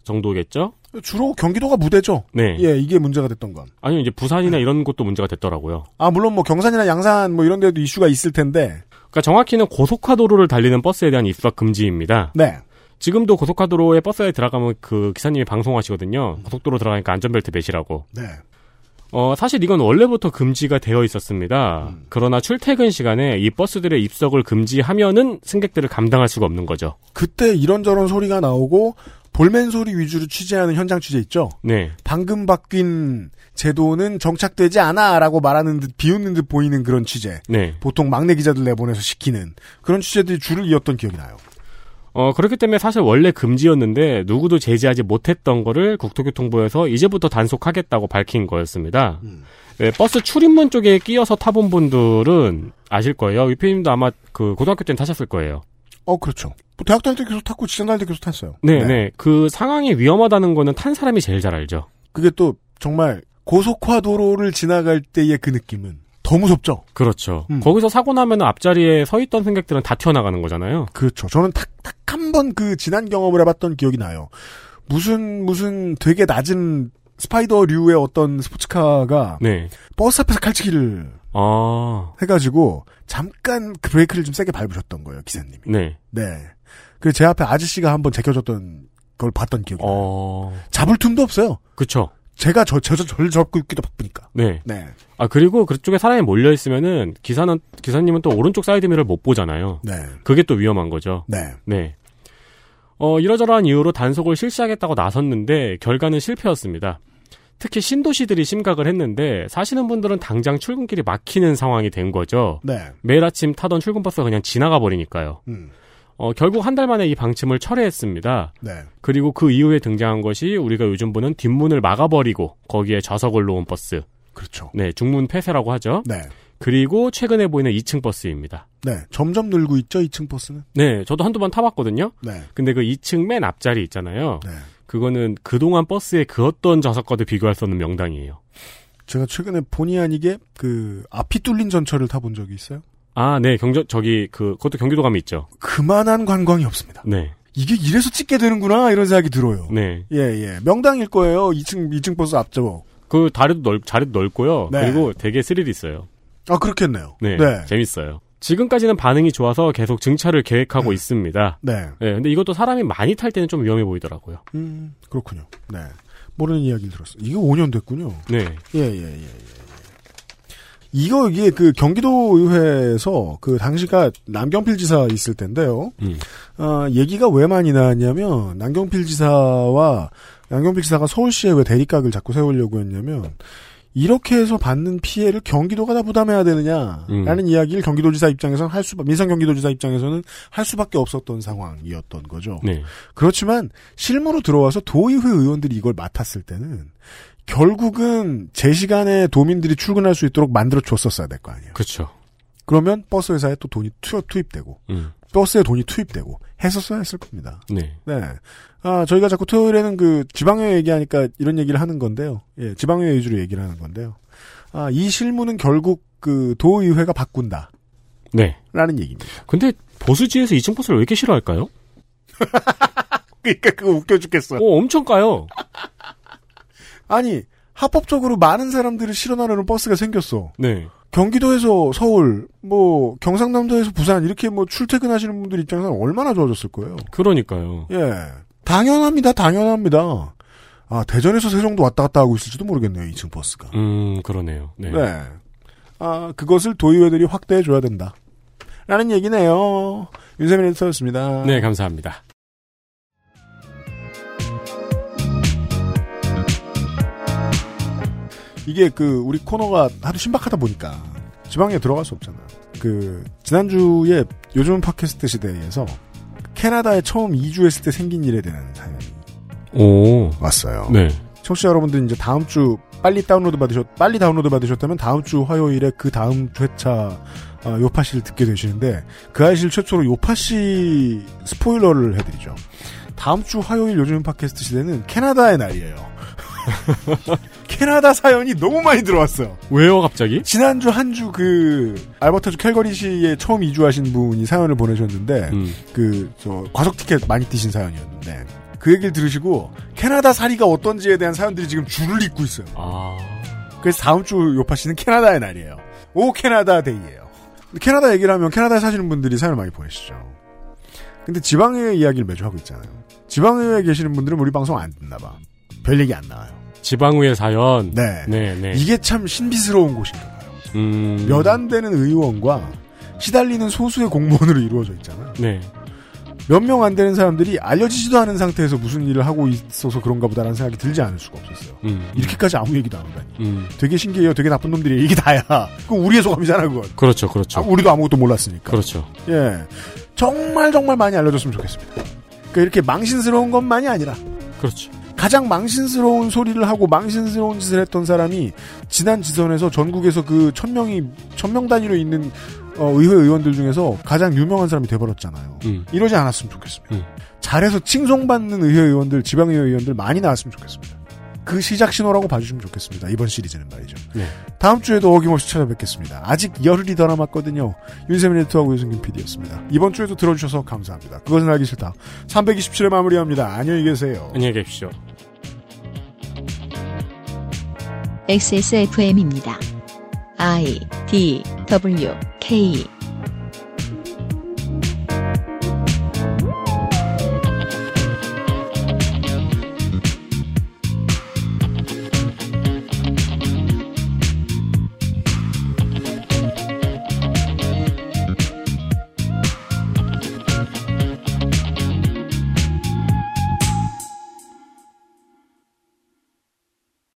정도겠죠? 주로 경기도가 무대죠. 네. 예, 이게 문제가 됐던 건. 아니면 이제 부산이나 이런 곳도 문제가 됐더라고요. 아, 물론 뭐 경산이나 양산 뭐 이런 데도 이슈가 있을 텐데. 그러니까 정확히는 고속화도로를 달리는 버스에 대한 입석 금지입니다. 네. 지금도 고속화도로에 버스에 들어가면 그 기사님이 방송하시거든요. 고속도로 들어가니까 안전벨트 매시라고. 네. 어, 사실 이건 원래부터 금지가 되어 있었습니다. 음. 그러나 출퇴근 시간에 이 버스들의 입석을 금지하면은 승객들을 감당할 수가 없는 거죠. 그때 이런저런 소리가 나오고 볼멘 소리 위주로 취재하는 현장 취재 있죠? 네. 방금 바뀐 제도는 정착되지 않아라고 말하는 듯 비웃는 듯 보이는 그런 취재. 네. 보통 막내 기자들 내보내서 시키는 그런 취재들이 줄을 이었던 기억이 나요. 어, 그렇기 때문에 사실 원래 금지였는데 누구도 제지하지 못했던 거를 국토교통부에서 이제부터 단속하겠다고 밝힌 거였습니다. 음. 네, 버스 출입문 쪽에 끼어서 타본 분들은 아실 거예요. 이 피님도 아마 그 고등학교 때는 타셨을 거예요. 어, 그렇죠. 뭐 대학 다닐 때 계속 탔고 직장 다닐 때 계속 탔어요. 네네. 네. 그 상황이 위험하다는 거는 탄 사람이 제일 잘 알죠. 그게 또 정말 고속화도로를 지나갈 때의 그 느낌은 더 무섭죠. 그렇죠. 음. 거기서 사고 나면 앞자리에 서 있던 승객들은 다 튀어나가는 거잖아요. 그렇죠. 저는 딱 딱 한 번 그 지난 경험을 해봤던 기억이 나요. 무슨 무슨 되게 낮은 스파이더류의 어떤 스포츠카가 네. 버스 앞에서 칼치기를 아. 해가지고 잠깐 그 브레이크를 좀 세게 밟으셨던 거예요, 기사님이. 네. 네. 그래서 제 앞에 아저씨가 한번 제껴줬던 걸 봤던 기억이 나요. 어... 잡을 틈도 없어요. 그렇죠. 제가 저, 저, 저, 저를 접고 있기도 바쁘니까. 네. 네. 아, 그리고 그쪽에 사람이 몰려있으면은, 기사는, 기사님은 또 오른쪽 사이드미러를 못 보잖아요. 네. 그게 또 위험한 거죠. 네. 네. 어, 이러저러한 이유로 단속을 실시하겠다고 나섰는데, 결과는 실패였습니다. 특히 신도시들이 심각을 했는데, 사시는 분들은 당장 출근길이 막히는 상황이 된 거죠. 네. 매일 아침 타던 출근버스가 그냥 지나가 버리니까요. 음. 어, 결국 한 달 만에 이 방침을 철회했습니다. 네. 그리고 그 이후에 등장한 것이 우리가 요즘 보는 뒷문을 막아버리고 거기에 좌석을 놓은 버스. 그렇죠. 네, 중문 폐쇄라고 하죠. 네. 그리고 최근에 보이는 이 층 버스입니다. 네, 점점 늘고 있죠, 이 층 버스는. 네, 저도 한두 번 타봤거든요. 네. 근데 그 이 층 맨 앞자리 있잖아요. 네. 그거는 그동안 버스에 그 어떤 좌석과도 비교할 수 없는 명당이에요. 제가 최근에 본의 아니게 그 앞이 뚫린 전철을 타본 적이 있어요. 아, 네, 경저, 저기, 그, 그것도 경기도 가면 있죠. 그만한 관광이 없습니다. 네. 이게 이래서 찍게 되는구나, 이런 생각이 들어요. 네. 예, 예. 명당일 거예요, 이 층, 이 층 버스 앞쪽. 그, 다리도 넓, 자리도 넓고요. 네. 그리고 되게 스릴이 있어요. 아, 그렇겠네요. 네. 네. 재밌어요. 지금까지는 반응이 좋아서 계속 증차를 계획하고 네. 있습니다. 네. 네. 근데 이것도 사람이 많이 탈 때는 좀 위험해 보이더라고요. 음, 그렇군요. 네. 모르는 이야기를 들었어요. 이게 오 년 됐군요. 네. 예, 예, 예, 예. 이거, 이게, 그, 경기도의회에서, 그, 당시가 남경필 지사 있을 텐데요. 음. 어, 얘기가 왜 많이 나왔냐면, 남경필 지사와, 남경필 지사가 서울시에 왜 대립각을 자꾸 세우려고 했냐면, 이렇게 해서 받는 피해를 경기도가 다 부담해야 되느냐라는 음. 이야기를 경기도지사 입장에서는 할 수, 민선 경기도지사 입장에서는 할 수밖에 없었던 상황이었던 거죠. 네. 그렇지만, 실무로 들어와서 도의회 의원들이 이걸 맡았을 때는, 결국은 제 시간에 도민들이 출근할 수 있도록 만들어줬었어야 될 거 아니에요. 그렇죠. 그러면 버스 회사에 또 돈이 투, 투입되고 음. 버스에 돈이 투입되고 했었어야 했을 겁니다. 네. 네. 아, 저희가 자꾸 토요일에는 그 지방의회 얘기하니까 이런 얘기를 하는 건데요. 예, 지방의회 위주로 얘기를 하는 건데요. 아, 이 실무는 결국 그 도의회가 바꾼다. 네. 라는 얘기입니다. 근데 보수지에서 이 층 버스를 왜 이렇게 싫어할까요? 그러니까 그거 웃겨 죽겠어. 어, 엄청 까요. 아니, 합법적으로 많은 사람들을 실어나르는 버스가 생겼어. 네. 경기도에서 서울, 뭐 경상남도에서 부산 이렇게 뭐 출퇴근하시는 분들 입장에서는 얼마나 좋아졌을 거예요. 그러니까요. 예, 당연합니다, 당연합니다. 아, 대전에서 세종도 왔다 갔다 하고 있을지도 모르겠네요, 이 층 버스가. 음, 그러네요. 네. 네. 아, 그것을 도의회들이 확대해 줘야 된다라는 얘기네요. 윤세민 에디터였습니다. 네, 감사합니다. 이게 그 우리 코너가 하도 신박하다 보니까 지방에 들어갈 수 없잖아요. 그 지난주에 요즘은 팟캐스트 시대에서 캐나다에 처음 이주했을 때 생긴 일에 대한 사연이 오. 왔어요. 네. 청취자 여러분들 이제 다음 주 빨리 다운로드 받으셨, 빨리 다운로드 받으셨다면 다음 주 화요일에 그 다음 회차 어, 요파 씨를 듣게 되시는데 그 아이실 최초로 요파 씨 스포일러를 해드리죠. 다음 주 화요일 요즘 팟캐스트 시대는 캐나다의 날이에요. 캐나다 사연이 너무 많이 들어왔어요. 왜요, 갑자기? 지난주 한 주 그 알버타주 캘거리시에 처음 이주하신 분이 사연을 보내셨는데 음. 그 저 과속 티켓 많이 뛰신 사연이었는데 그 얘기를 들으시고 캐나다 사리가 어떤지에 대한 사연들이 지금 줄을 잇고 있어요. 아. 그래서 다음 주 요파 씨는 캐나다의 날이에요. 오 캐나다 데이예요. 캐나다 얘기를 하면 캐나다에 사시는 분들이 사연을 많이 보내시죠. 근데 지방의회 이야기를 매주 하고 있잖아요. 지방의회에 계시는 분들은 우리 방송 안 듣나 봐. 별 얘기 안 나와요. 지방의회 사연. 네. 네, 네. 이게 참 신비스러운 곳인가 봐요. 음... 몇 안 되는 의원과 시달리는 소수의 공무원으로 이루어져 있잖아요. 네. 몇 명 안 되는 사람들이 알려지지도 않은 상태에서 무슨 일을 하고 있어서 그런가 보다라는 생각이 들지 않을 수가 없었어요. 음. 이렇게까지 아무 얘기도 안 한다니. 음. 되게 신기해요. 되게 나쁜 놈들이 이게 다야. 그건 우리의 소감이잖아요, 그건. 그렇죠, 그렇죠. 아, 우리도 아무것도 몰랐으니까. 그렇죠. 예. 정말 정말 많이 알려줬으면 좋겠습니다. 그러니까 이렇게 망신스러운 것만이 아니라. 그렇죠. 가장 망신스러운 소리를 하고 망신스러운 짓을 했던 사람이 지난 지선에서 전국에서 그 천명이 천명 단위로 있는 어, 의회 의원들 중에서 가장 유명한 사람이 돼버렸잖아요. 음. 이러지 않았으면 좋겠습니다. 음. 잘해서 칭송받는 의회 의원들, 지방의회 의원들 많이 나왔으면 좋겠습니다. 그 시작 신호라고 봐주시면 좋겠습니다. 이번 시리즈는 말이죠. 네. 다음 주에도 어김없이 찾아뵙겠습니다. 아직 열흘이 더 남았거든요. 윤세민 에디터하고 유성균 피디였습니다. 이번 주에도 들어주셔서 감사합니다. 그것은 알기 싫다. 삼백이십칠회 마무리합니다. 안녕히 계세요. 안녕히 계십시오. 엑스에스에프엠입니다. I, D, W, K